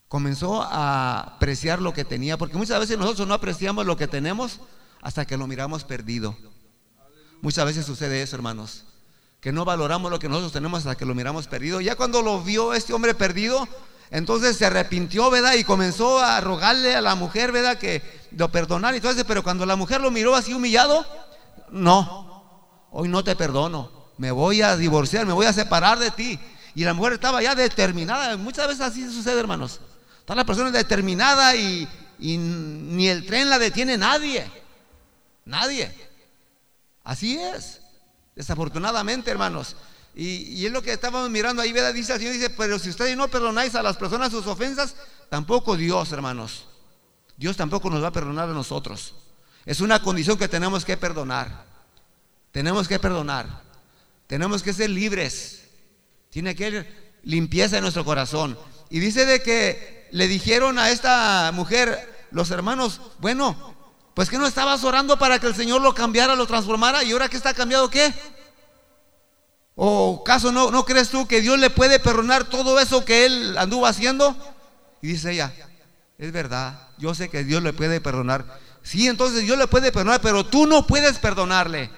comenzó a apreciar lo que tenía, porque muchas veces nosotros no apreciamos lo que tenemos hasta que lo miramos perdido. Muchas veces sucede eso, hermanos, que no valoramos lo que nosotros tenemos hasta que lo miramos perdido. Ya cuando lo vio este hombre perdido, entonces se arrepintió, ¿verdad?, y comenzó a rogarle a la mujer, ¿verdad?, que lo perdonara y todo eso. Pero cuando la mujer lo miró así humillado, no, hoy no te perdono, me voy a divorciar, me voy a separar de ti. Y la mujer estaba ya determinada. Muchas veces así sucede, hermanos. Está la persona determinada y ni el tren la detiene nadie. Así es, desafortunadamente, hermanos. Y es lo que estábamos mirando ahí, ¿verdad? Dice el Señor, dice, pero si ustedes no perdonáis a las personas sus ofensas, tampoco Dios, hermanos, Dios tampoco nos va a perdonar a nosotros. Es una condición que tenemos que perdonar. Tenemos que ser libres. Tiene que haber limpieza en nuestro corazón. Y dice de que le dijeron a esta mujer los hermanos, bueno, pues que no estabas orando para que el Señor lo cambiara, lo transformara, y ahora que está cambiado, ¿qué? ¿O acaso no crees tú que Dios le puede perdonar todo eso que él anduvo haciendo? Y dice ella, es verdad, yo sé que Dios le puede perdonar. Sí, entonces Dios le puede perdonar, pero tú no puedes perdonarle.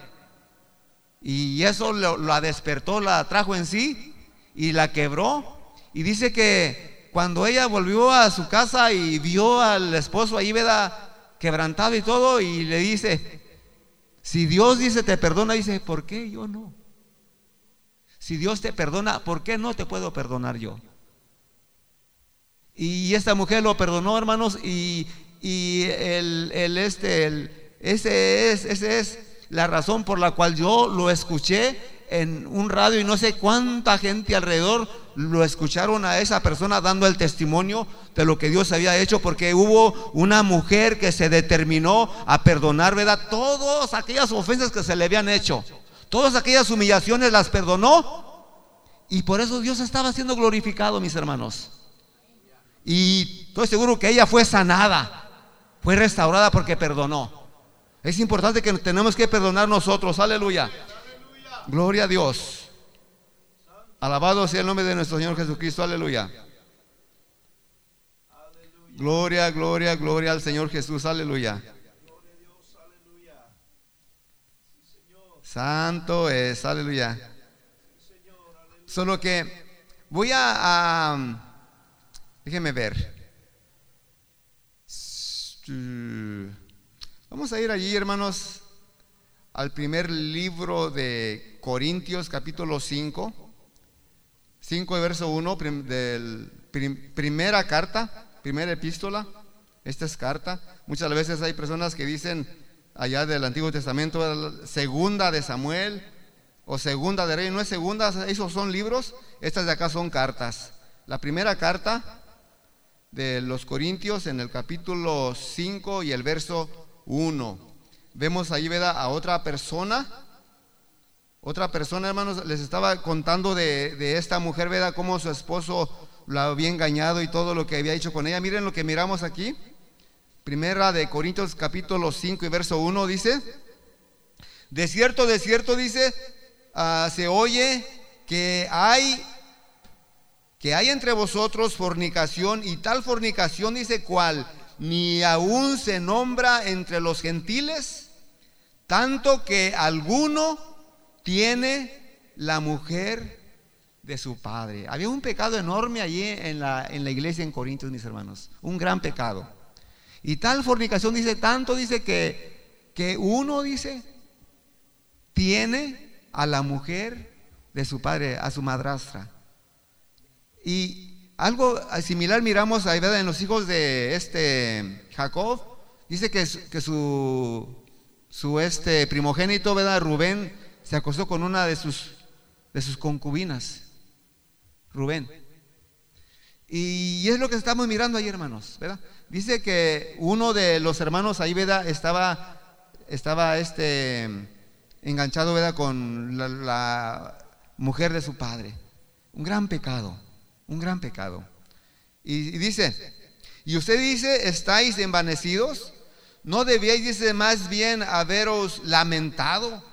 Y eso la despertó, la trajo en sí y la quebró. Y dice que cuando ella volvió a su casa y vio al esposo ahí, ¿verdad?, quebrantado y todo, y le dice, si Dios dice te perdona, dice, ¿por qué yo no? Si Dios te perdona, ¿por qué no te puedo perdonar yo? Y esta mujer lo perdonó, hermanos, esa es la razón por la cual yo lo escuché en un radio, y no sé cuánta gente alrededor lo escucharon a esa persona dando el testimonio de lo que Dios había hecho, porque hubo una mujer que se determinó a perdonar, ¿verdad?, todas aquellas ofensas que se le habían hecho, todas aquellas humillaciones las perdonó, y por eso Dios estaba siendo glorificado, mis hermanos. Y estoy seguro que ella fue sanada, fue restaurada porque perdonó. Es importante que tenemos que perdonar nosotros, aleluya. Gloria a Dios. Alabado sea el nombre de nuestro Señor Jesucristo, aleluya. Gloria, gloria, gloria al Señor Jesús, aleluya. Santo es, aleluya. Solo que voy déjeme ver. Vamos a ir allí, hermanos, al primer libro de Corintios, capítulo 5 verso 1 del primera carta, primera epístola. Esta es carta. Muchas veces hay personas que dicen allá del Antiguo Testamento, segunda de Samuel o segunda de Reyes. No es segunda, esos son libros. Estas de acá son cartas. La primera carta de los Corintios, en el capítulo 5 y el verso 1. Vemos ahí, ¿verdad?, a otra persona, hermanos. Les estaba contando de esta mujer, ¿verdad?, cómo su esposo la había engañado y todo lo que había hecho con ella. Miren lo que miramos aquí. Primera de Corintios, capítulo 5 y verso 1, dice: de cierto, dice, se oye que hay entre vosotros fornicación, y tal fornicación, dice, cual ni aún se nombra entre los gentiles, tanto que alguno tiene la mujer de su padre. Había un pecado enorme allí en la iglesia en Corintios, mis hermanos, un gran pecado. Y tal fornicación, dice, tanto, dice, que uno, dice, tiene a la mujer de su padre, a su madrastra. Y algo similar miramos ahí, ¿verdad?, en los hijos de Jacob. Dice que su primogénito, ¿verdad?, Rubén, se acostó con una de sus concubinas, Rubén. Y es lo que estamos mirando ahí, hermanos, ¿verdad? Dice que uno de los hermanos ahí, ¿verdad?, estaba enganchado, ¿verdad?, con la mujer de su padre. Un gran pecado. Y dice, y usted dice, ¿estáis envanecidos? ¿No debíais, dice, más bien haberos lamentado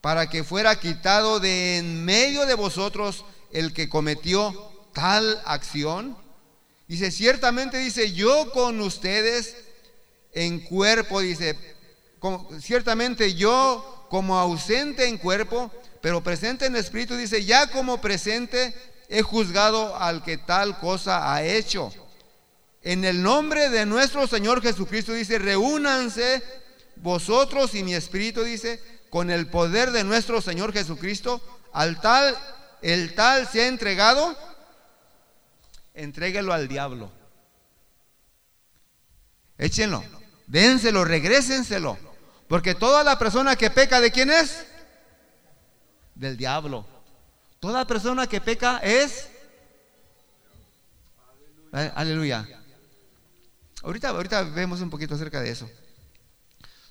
para que fuera quitado de en medio de vosotros el que cometió tal acción? Dice, ciertamente, dice, yo con ustedes en cuerpo, dice, ciertamente yo como ausente en cuerpo, pero presente en espíritu, dice, ya como presente he juzgado al que tal cosa ha hecho. En el nombre de nuestro Señor Jesucristo, dice, reúnanse vosotros y mi espíritu, dice, con el poder de nuestro Señor Jesucristo, el tal se ha entregado, entréguelo al diablo, échenlo, dénselo, regrésenselo, porque toda la persona que peca, ¿de quién es? Del diablo. Toda persona que peca es, aleluya. Ahorita vemos un poquito acerca de eso.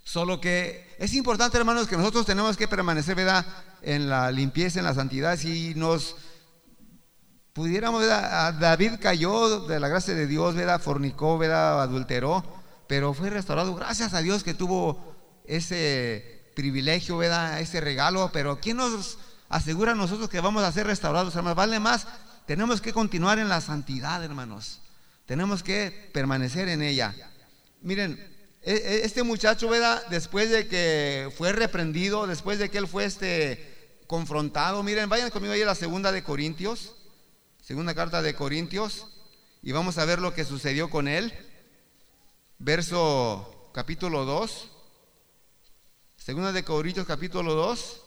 Solo que es importante, hermanos, que nosotros tenemos que permanecer, ¿verdad?, en la limpieza, en la santidad. Si nos Pudiéramos ver a David cayó de la gracia de Dios, ¿verdad? Fornicó, ¿verdad? Adulteró, pero fue restaurado. Gracias a Dios que tuvo ese privilegio, ¿verdad? Ese regalo. Pero ¿quién nos asegura a nosotros que vamos a ser restaurados, hermanos? Vale más, tenemos que continuar en la santidad, hermanos. Tenemos que permanecer en ella. Miren, este muchacho, ¿verdad? Después de que fue reprendido, después de que él fue confrontado. Miren, vayan conmigo ahí a la segunda de Corintios, segunda carta de Corintios, y vamos a ver lo que sucedió con él. Verso capítulo 2, segunda de Corintios capítulo 2,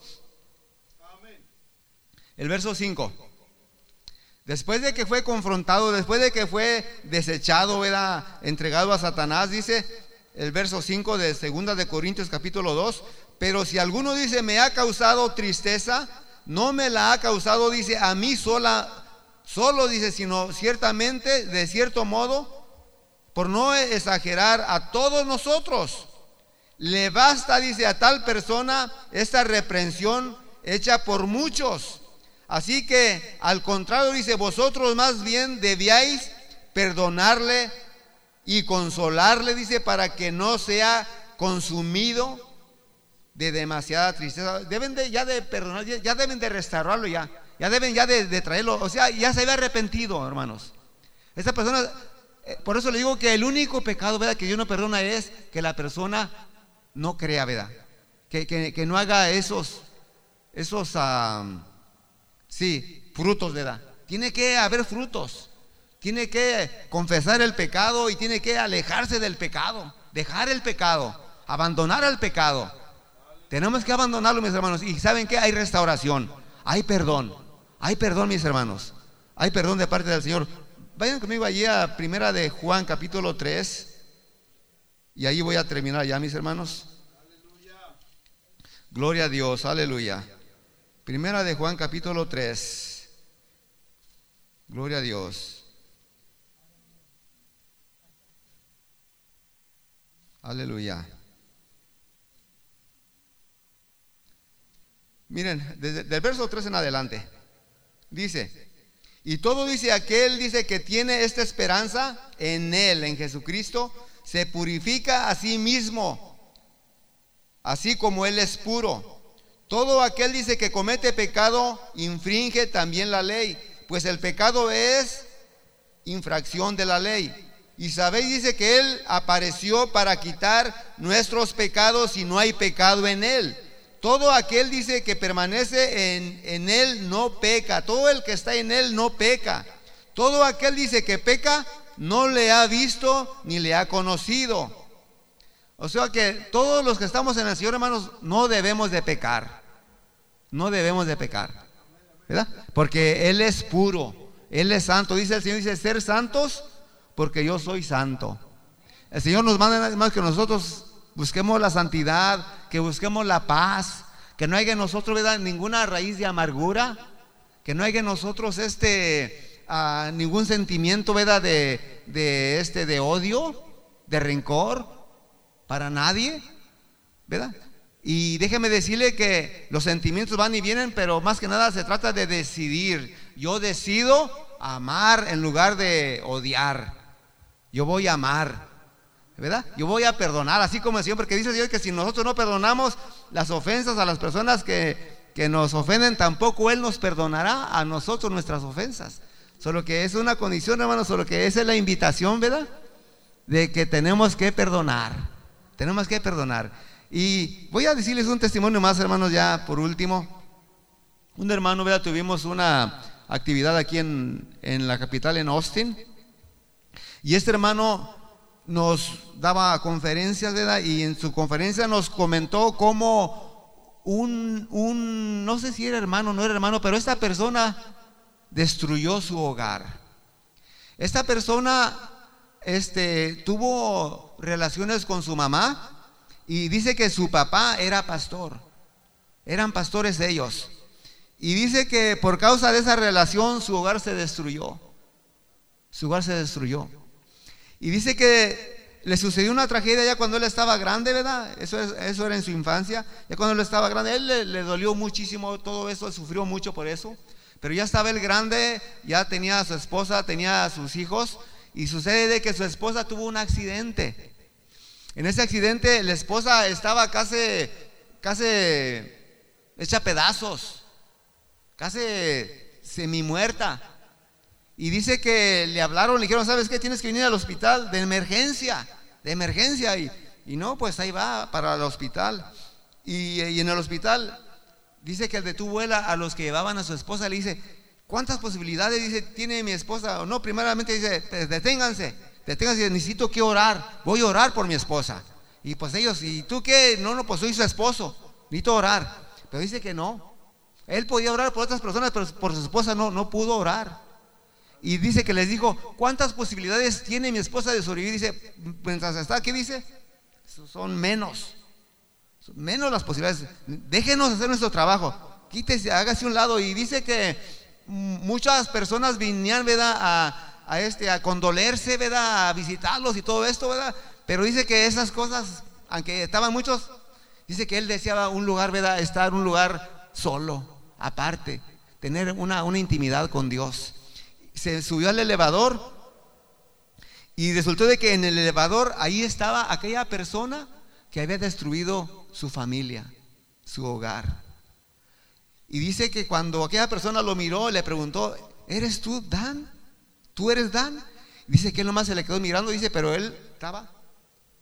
el verso 5. Después de que fue confrontado, después de que fue desechado, era entregado a Satanás, dice el verso 5 de 2 de Corintios capítulo 2. Pero si alguno dice, me ha causado tristeza, no me la ha causado, dice, a mí solo dice, sino ciertamente, de cierto modo, por no exagerar, a todos nosotros. Le basta, dice, a tal persona esta reprensión hecha por muchos. Así que, al contrario, dice, vosotros más bien debíais perdonarle y consolarle, dice, para que no sea consumido de demasiada tristeza. Deben de ya de perdonar, ya deben de restaurarlo, ya deben ya de traerlo. O sea, ya se había arrepentido, hermanos. Esta persona, por eso le digo que el único pecado, ¿verdad?, que Dios no perdona es que la persona no crea, ¿verdad? Que no haga esos frutos, ¿verdad? Tiene que haber frutos. Tiene que confesar el pecado y tiene que alejarse del pecado, dejar el pecado, abandonar el pecado. Tenemos que abandonarlo, mis hermanos. Y ¿saben qué? Hay restauración, hay perdón, mis hermanos. Hay perdón de parte del Señor. Vayan conmigo allí a primera de Juan capítulo 3. Y ahí voy a terminar ya, mis hermanos. Gloria a Dios, aleluya. Primera de Juan capítulo 3. Gloria a Dios. Aleluya. Miren, desde el verso 3 en adelante. Dice, y todo dice aquel, dice, que tiene esta esperanza en Él, en Jesucristo, se purifica a sí mismo, así como Él es puro. Todo aquel, dice, que comete pecado, infringe también la ley, pues el pecado es infracción de la ley. Y sabéis, dice, que Él apareció para quitar nuestros pecados y no hay pecado en Él. Todo aquel, dice, que permanece en Él no peca. Todo el que está en Él no peca. Todo aquel, dice, que peca no le ha visto ni le ha conocido. O sea que todos los que estamos en el Señor, hermanos, no debemos de pecar. No debemos de pecar, ¿verdad? Porque Él es puro, Él es santo. Dice el Señor, dice, ser santos porque yo soy santo. El Señor nos manda más que nosotros busquemos la santidad, que busquemos la paz, que no haya en nosotros, ¿verdad?, ninguna raíz de amargura, que no haya en nosotros ningún sentimiento, ¿verdad?, de odio, de rencor para nadie, ¿verdad? Y déjeme decirle que los sentimientos van y vienen, pero más que nada se trata de decidir. Yo decido amar en lugar de odiar. Yo voy a amar, ¿verdad? Yo voy a perdonar, así como el Señor, porque dice el Señor que si nosotros no perdonamos las ofensas a las personas que nos ofenden, tampoco Él nos perdonará a nosotros nuestras ofensas. Solo que es una condición, hermanos, solo que esa es la invitación, ¿verdad?, de que tenemos que perdonar. Tenemos que perdonar. Y voy a decirles un testimonio más, hermanos, ya por último. Un hermano, ¿verdad?, tuvimos una actividad aquí en la capital, en Austin. Y este hermano nos daba conferencias, ¿verdad? Y en su conferencia nos comentó cómo un no sé si era hermano o no era hermano, pero esta persona destruyó su hogar. Esta persona tuvo relaciones con su mamá y dice que su papá era pastor. Eran pastores ellos. Y dice que por causa de esa relación su hogar se destruyó. Su hogar se destruyó. Y dice que le sucedió una tragedia ya cuando él estaba grande, ¿verdad? Eso era en su infancia. Ya cuando él estaba grande, él le dolió muchísimo todo eso, sufrió mucho por eso. Pero ya estaba el grande, ya tenía a su esposa, tenía a sus hijos, y sucede de que su esposa tuvo un accidente. En ese accidente la esposa estaba casi hecha pedazos, casi semimuerta. Y dice que le hablaron, le dijeron, ¿sabes qué? Tienes que venir al hospital de emergencia. Y no, pues ahí va para el hospital. Y en el hospital dice que el de tu abuela, a los que llevaban a su esposa, le dice, ¿cuántas posibilidades, dice, tiene mi esposa? O no, primeramente dice, deténganse, necesito que orar, voy a orar por mi esposa. Y pues ellos, ¿y tú qué? No, pues soy su esposo, necesito orar. Pero dice que no, él podía orar por otras personas, pero por su esposa no pudo orar. Y dice que les dijo, ¿cuántas posibilidades tiene mi esposa de sobrevivir? Dice, mientras está aquí, dice, son menos las posibilidades. Déjenos hacer nuestro trabajo, quítese, hágase un lado. Y dice que muchas personas vinían, ¿verdad?, a condolerse, ¿verdad?, a visitarlos y todo esto, ¿verdad? Pero dice que esas cosas, aunque estaban muchos, dice que él deseaba un lugar, ¿verdad?, estar un lugar solo, aparte, tener una intimidad con Dios. Se subió al elevador y resultó de que en el elevador ahí estaba aquella persona que había destruido su familia, su hogar. Y dice que cuando aquella persona lo miró, le preguntó, ¿eres tú, Dan? ¿Tú eres Dan? Dice que él nomás se le quedó mirando, dice, pero él estaba,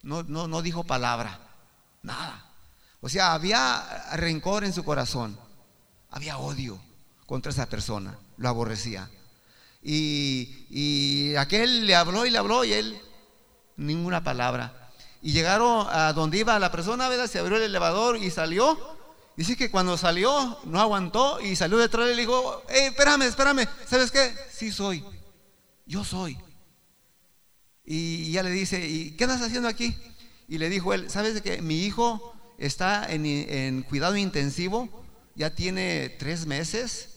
no dijo palabra, nada. O sea, había rencor en su corazón, había odio contra esa persona, lo aborrecía. Y aquel le habló y él ninguna palabra. Y llegaron a donde iba la persona, ¿verdad? Se abrió el elevador y salió. Dice que cuando salió no aguantó y salió detrás y le dijo, espérame, ¿sabes qué? Sí soy, yo soy. Y ya le dice, ¿y qué andas haciendo aquí? Y le dijo él, ¿sabes qué? Mi hijo está en cuidado intensivo, ya tiene 3 meses,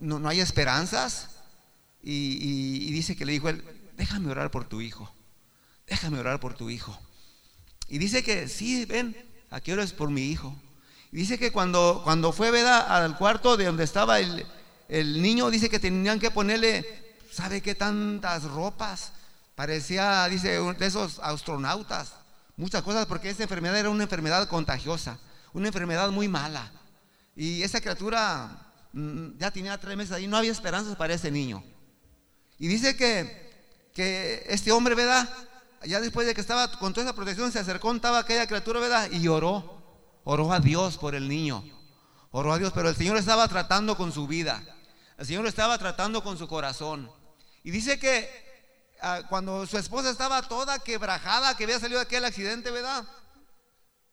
no hay esperanzas. Y dice que le dijo él, déjame orar por tu hijo. Y dice que sí, ven, aquí oro es por mi hijo. Y dice que cuando fue, ¿verdad?, al cuarto de donde estaba el niño, dice que tenían que ponerle, ¿sabe qué?, tantas ropas. Parecía, dice, de esos astronautas, muchas cosas, porque esa enfermedad era una enfermedad contagiosa, una enfermedad muy mala. Y esa criatura ya tenía 3 meses ahí, no había esperanzas para ese niño. Y dice que este hombre, ¿verdad?, ya después de que estaba con toda esa protección, se acercó, estaba aquella criatura, ¿verdad?, y oró a Dios por el niño, pero el Señor estaba tratando con su vida, el Señor estaba tratando con su corazón. Y dice que cuando su esposa estaba toda quebrajada, que había salido de aquel accidente, ¿verdad?,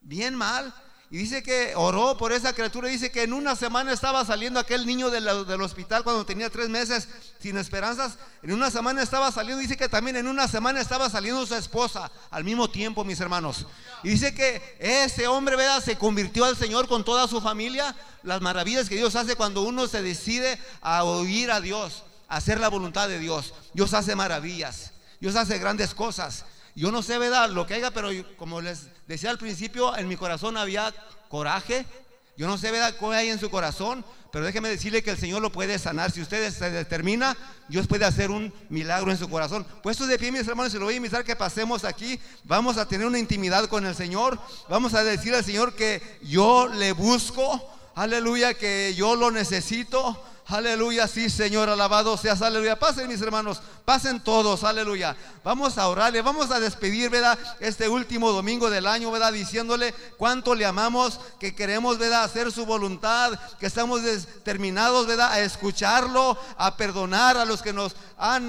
bien mal, y dice que oró por esa criatura. Dice que en una semana estaba saliendo aquel niño del hospital cuando tenía 3 meses, sin esperanzas. En una semana estaba saliendo. Dice que también en una semana estaba saliendo su esposa al mismo tiempo, mis hermanos. Y dice que ese hombre, ¿verdad?, se convirtió al Señor con toda su familia. Las maravillas que Dios hace cuando uno se decide a oír a Dios, a hacer la voluntad de Dios. Dios hace maravillas, Dios hace grandes cosas. Yo no sé, ¿verdad?, lo que haya, pero como les decía al principio, en mi corazón había coraje. Yo no sé, ¿verdad?, qué hay en su corazón, pero déjeme decirle que el Señor lo puede sanar. Si usted se determina, Dios puede hacer un milagro en su corazón. Puestos de pie, mis hermanos, se lo voy a invitar que pasemos aquí. Vamos a tener una intimidad con el Señor. Vamos a decir al Señor que yo le busco, aleluya, que yo lo necesito. Aleluya, sí, Señor, alabado seas, aleluya. Pasen, mis hermanos, pasen todos, aleluya. Vamos a orarle, vamos a despedir, ¿verdad?, este último domingo del año, ¿verdad?, diciéndole cuánto le amamos, que queremos, ¿verdad?, hacer su voluntad, que estamos determinados, ¿verdad?, a escucharlo, a perdonar a los que nos han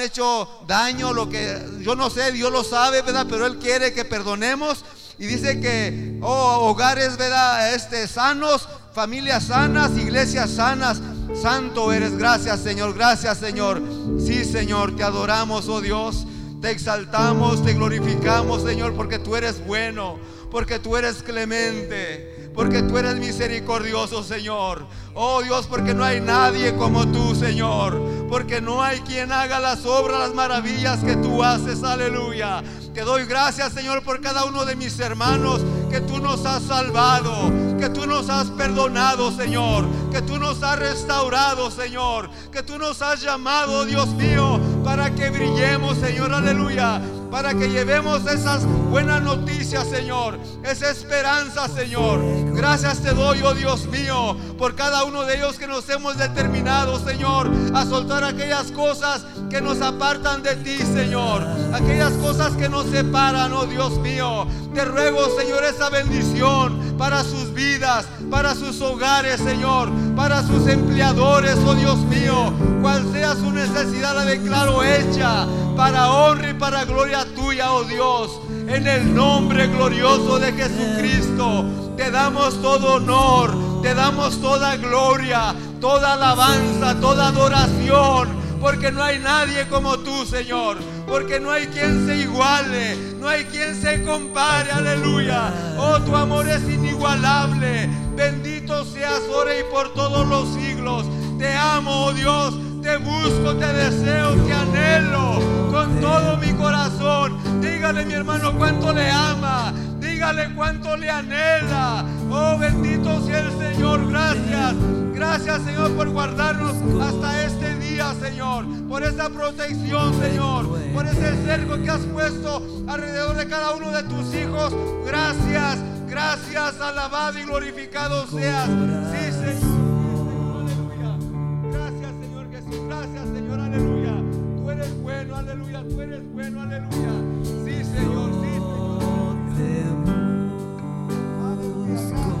hecho daño, lo que yo no sé, Dios lo sabe, ¿verdad?, pero Él quiere que perdonemos. Y dice que hogares, ¿verdad?, sanos, familias sanas, iglesias sanas. Santo eres, gracias, Señor, gracias, Señor. Sí, Señor, te adoramos, oh Dios, te exaltamos, te glorificamos, Señor, porque tú eres bueno, porque tú eres clemente, porque tú eres misericordioso, Señor. Oh Dios, porque no hay nadie como tú, Señor, porque no hay quien haga las obras, las maravillas que tú haces, aleluya. Te doy gracias, Señor, por cada uno de mis hermanos que tú nos has salvado. que tú nos has perdonado, Señor, que tú nos has restaurado, Señor, que tú nos has llamado, Dios mío, para que brillemos, Señor, aleluya, para que llevemos esas buenas noticias, Señor, esa esperanza, Señor. Gracias te doy, oh Dios mío, por cada uno de ellos que nos hemos determinado, Señor, a soltar aquellas cosas que nos apartan de ti, Señor, aquellas cosas que nos separan, oh Dios mío. Te ruego, Señor, esa bendición para sus vidas, para sus hogares, Señor, para sus empleadores, oh Dios mío. Cual sea su necesidad, la declaro hecha, para honra y para gloria tuya, oh Dios. En el nombre glorioso de Jesucristo, te damos todo honor, te damos toda gloria, toda alabanza, toda adoración, porque no hay nadie como tú, Señor, porque no hay quien se iguale, no hay quien se compare, aleluya. Oh, tu amor es inigualable, bendito seas ahora y por todos los siglos. Te amo, oh Dios, te busco, te deseo, te anhelo con todo mi corazón. Dígale, mi hermano, cuánto le ama, dígale cuánto le anhela. Oh, bendito sea el Señor, gracias. Gracias, Señor, por guardarnos hasta este día, Señor, por esa protección, Señor, por ese cerco que has puesto alrededor de cada uno de tus hijos. Gracias, gracias, alabado y glorificado seas. Sí, Señor, aleluya. Gracias, Señor Jesús, gracias, Señor, aleluya. Tú eres bueno, aleluya, tú eres bueno, aleluya. Sí, Señor, sí, Señor. Adoración.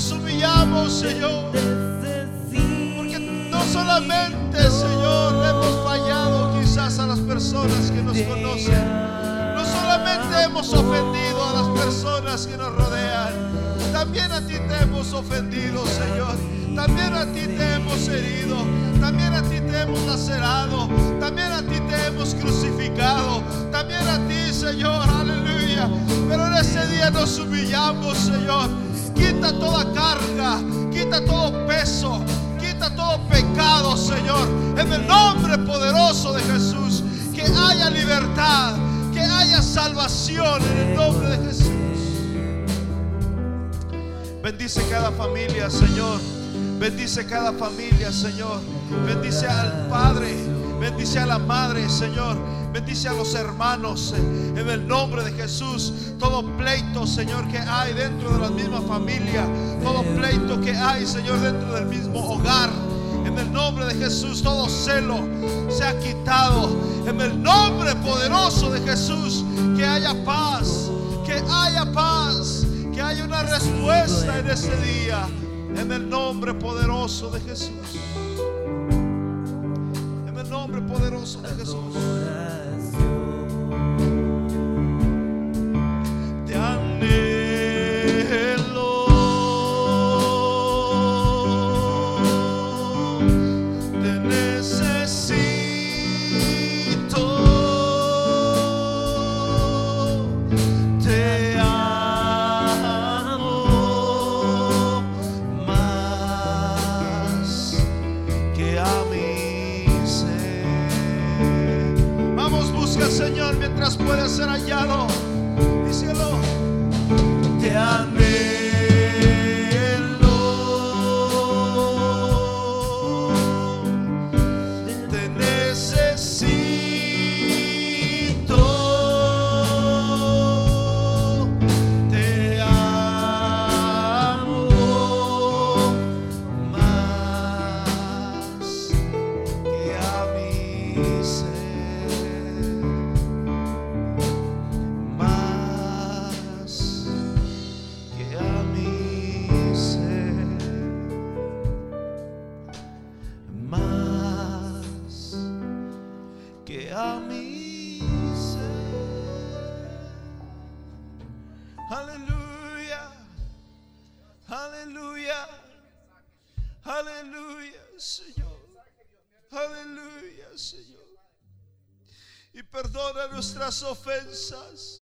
Nos humillamos, Señor, porque no solamente, Señor, le hemos fallado quizás a las personas que nos conocen, no solamente hemos ofendido a las personas que nos rodean, también a ti te hemos ofendido, Señor, también a ti te hemos herido, también a ti te hemos lacerado, también a ti te hemos crucificado, también a ti, Señor, aleluya. Pero en ese día nos humillamos, Señor. Quita toda carga, quita todo peso, quita todo pecado, Señor, en el nombre poderoso de Jesús. Que haya libertad, que haya salvación en el nombre de Jesús. Bendice cada familia, Señor. Bendice cada familia, Señor. Bendice al Padre, bendice a la Madre, Señor. Bendice a los hermanos en el nombre de Jesús. Todo pleito, Señor, que hay dentro de la misma familia, todo pleito que hay, Señor, dentro del mismo hogar, en el nombre de Jesús, todo celo se ha quitado en el nombre poderoso de Jesús. Que haya paz, que haya paz, que haya una respuesta en este día, en el nombre poderoso de Jesús, en el nombre poderoso de Jesús. Señor, mientras pueda ser hallado, díselo. Te anhelo, te necesito, te amo más que a mi ser. Perdona nuestras ofensas.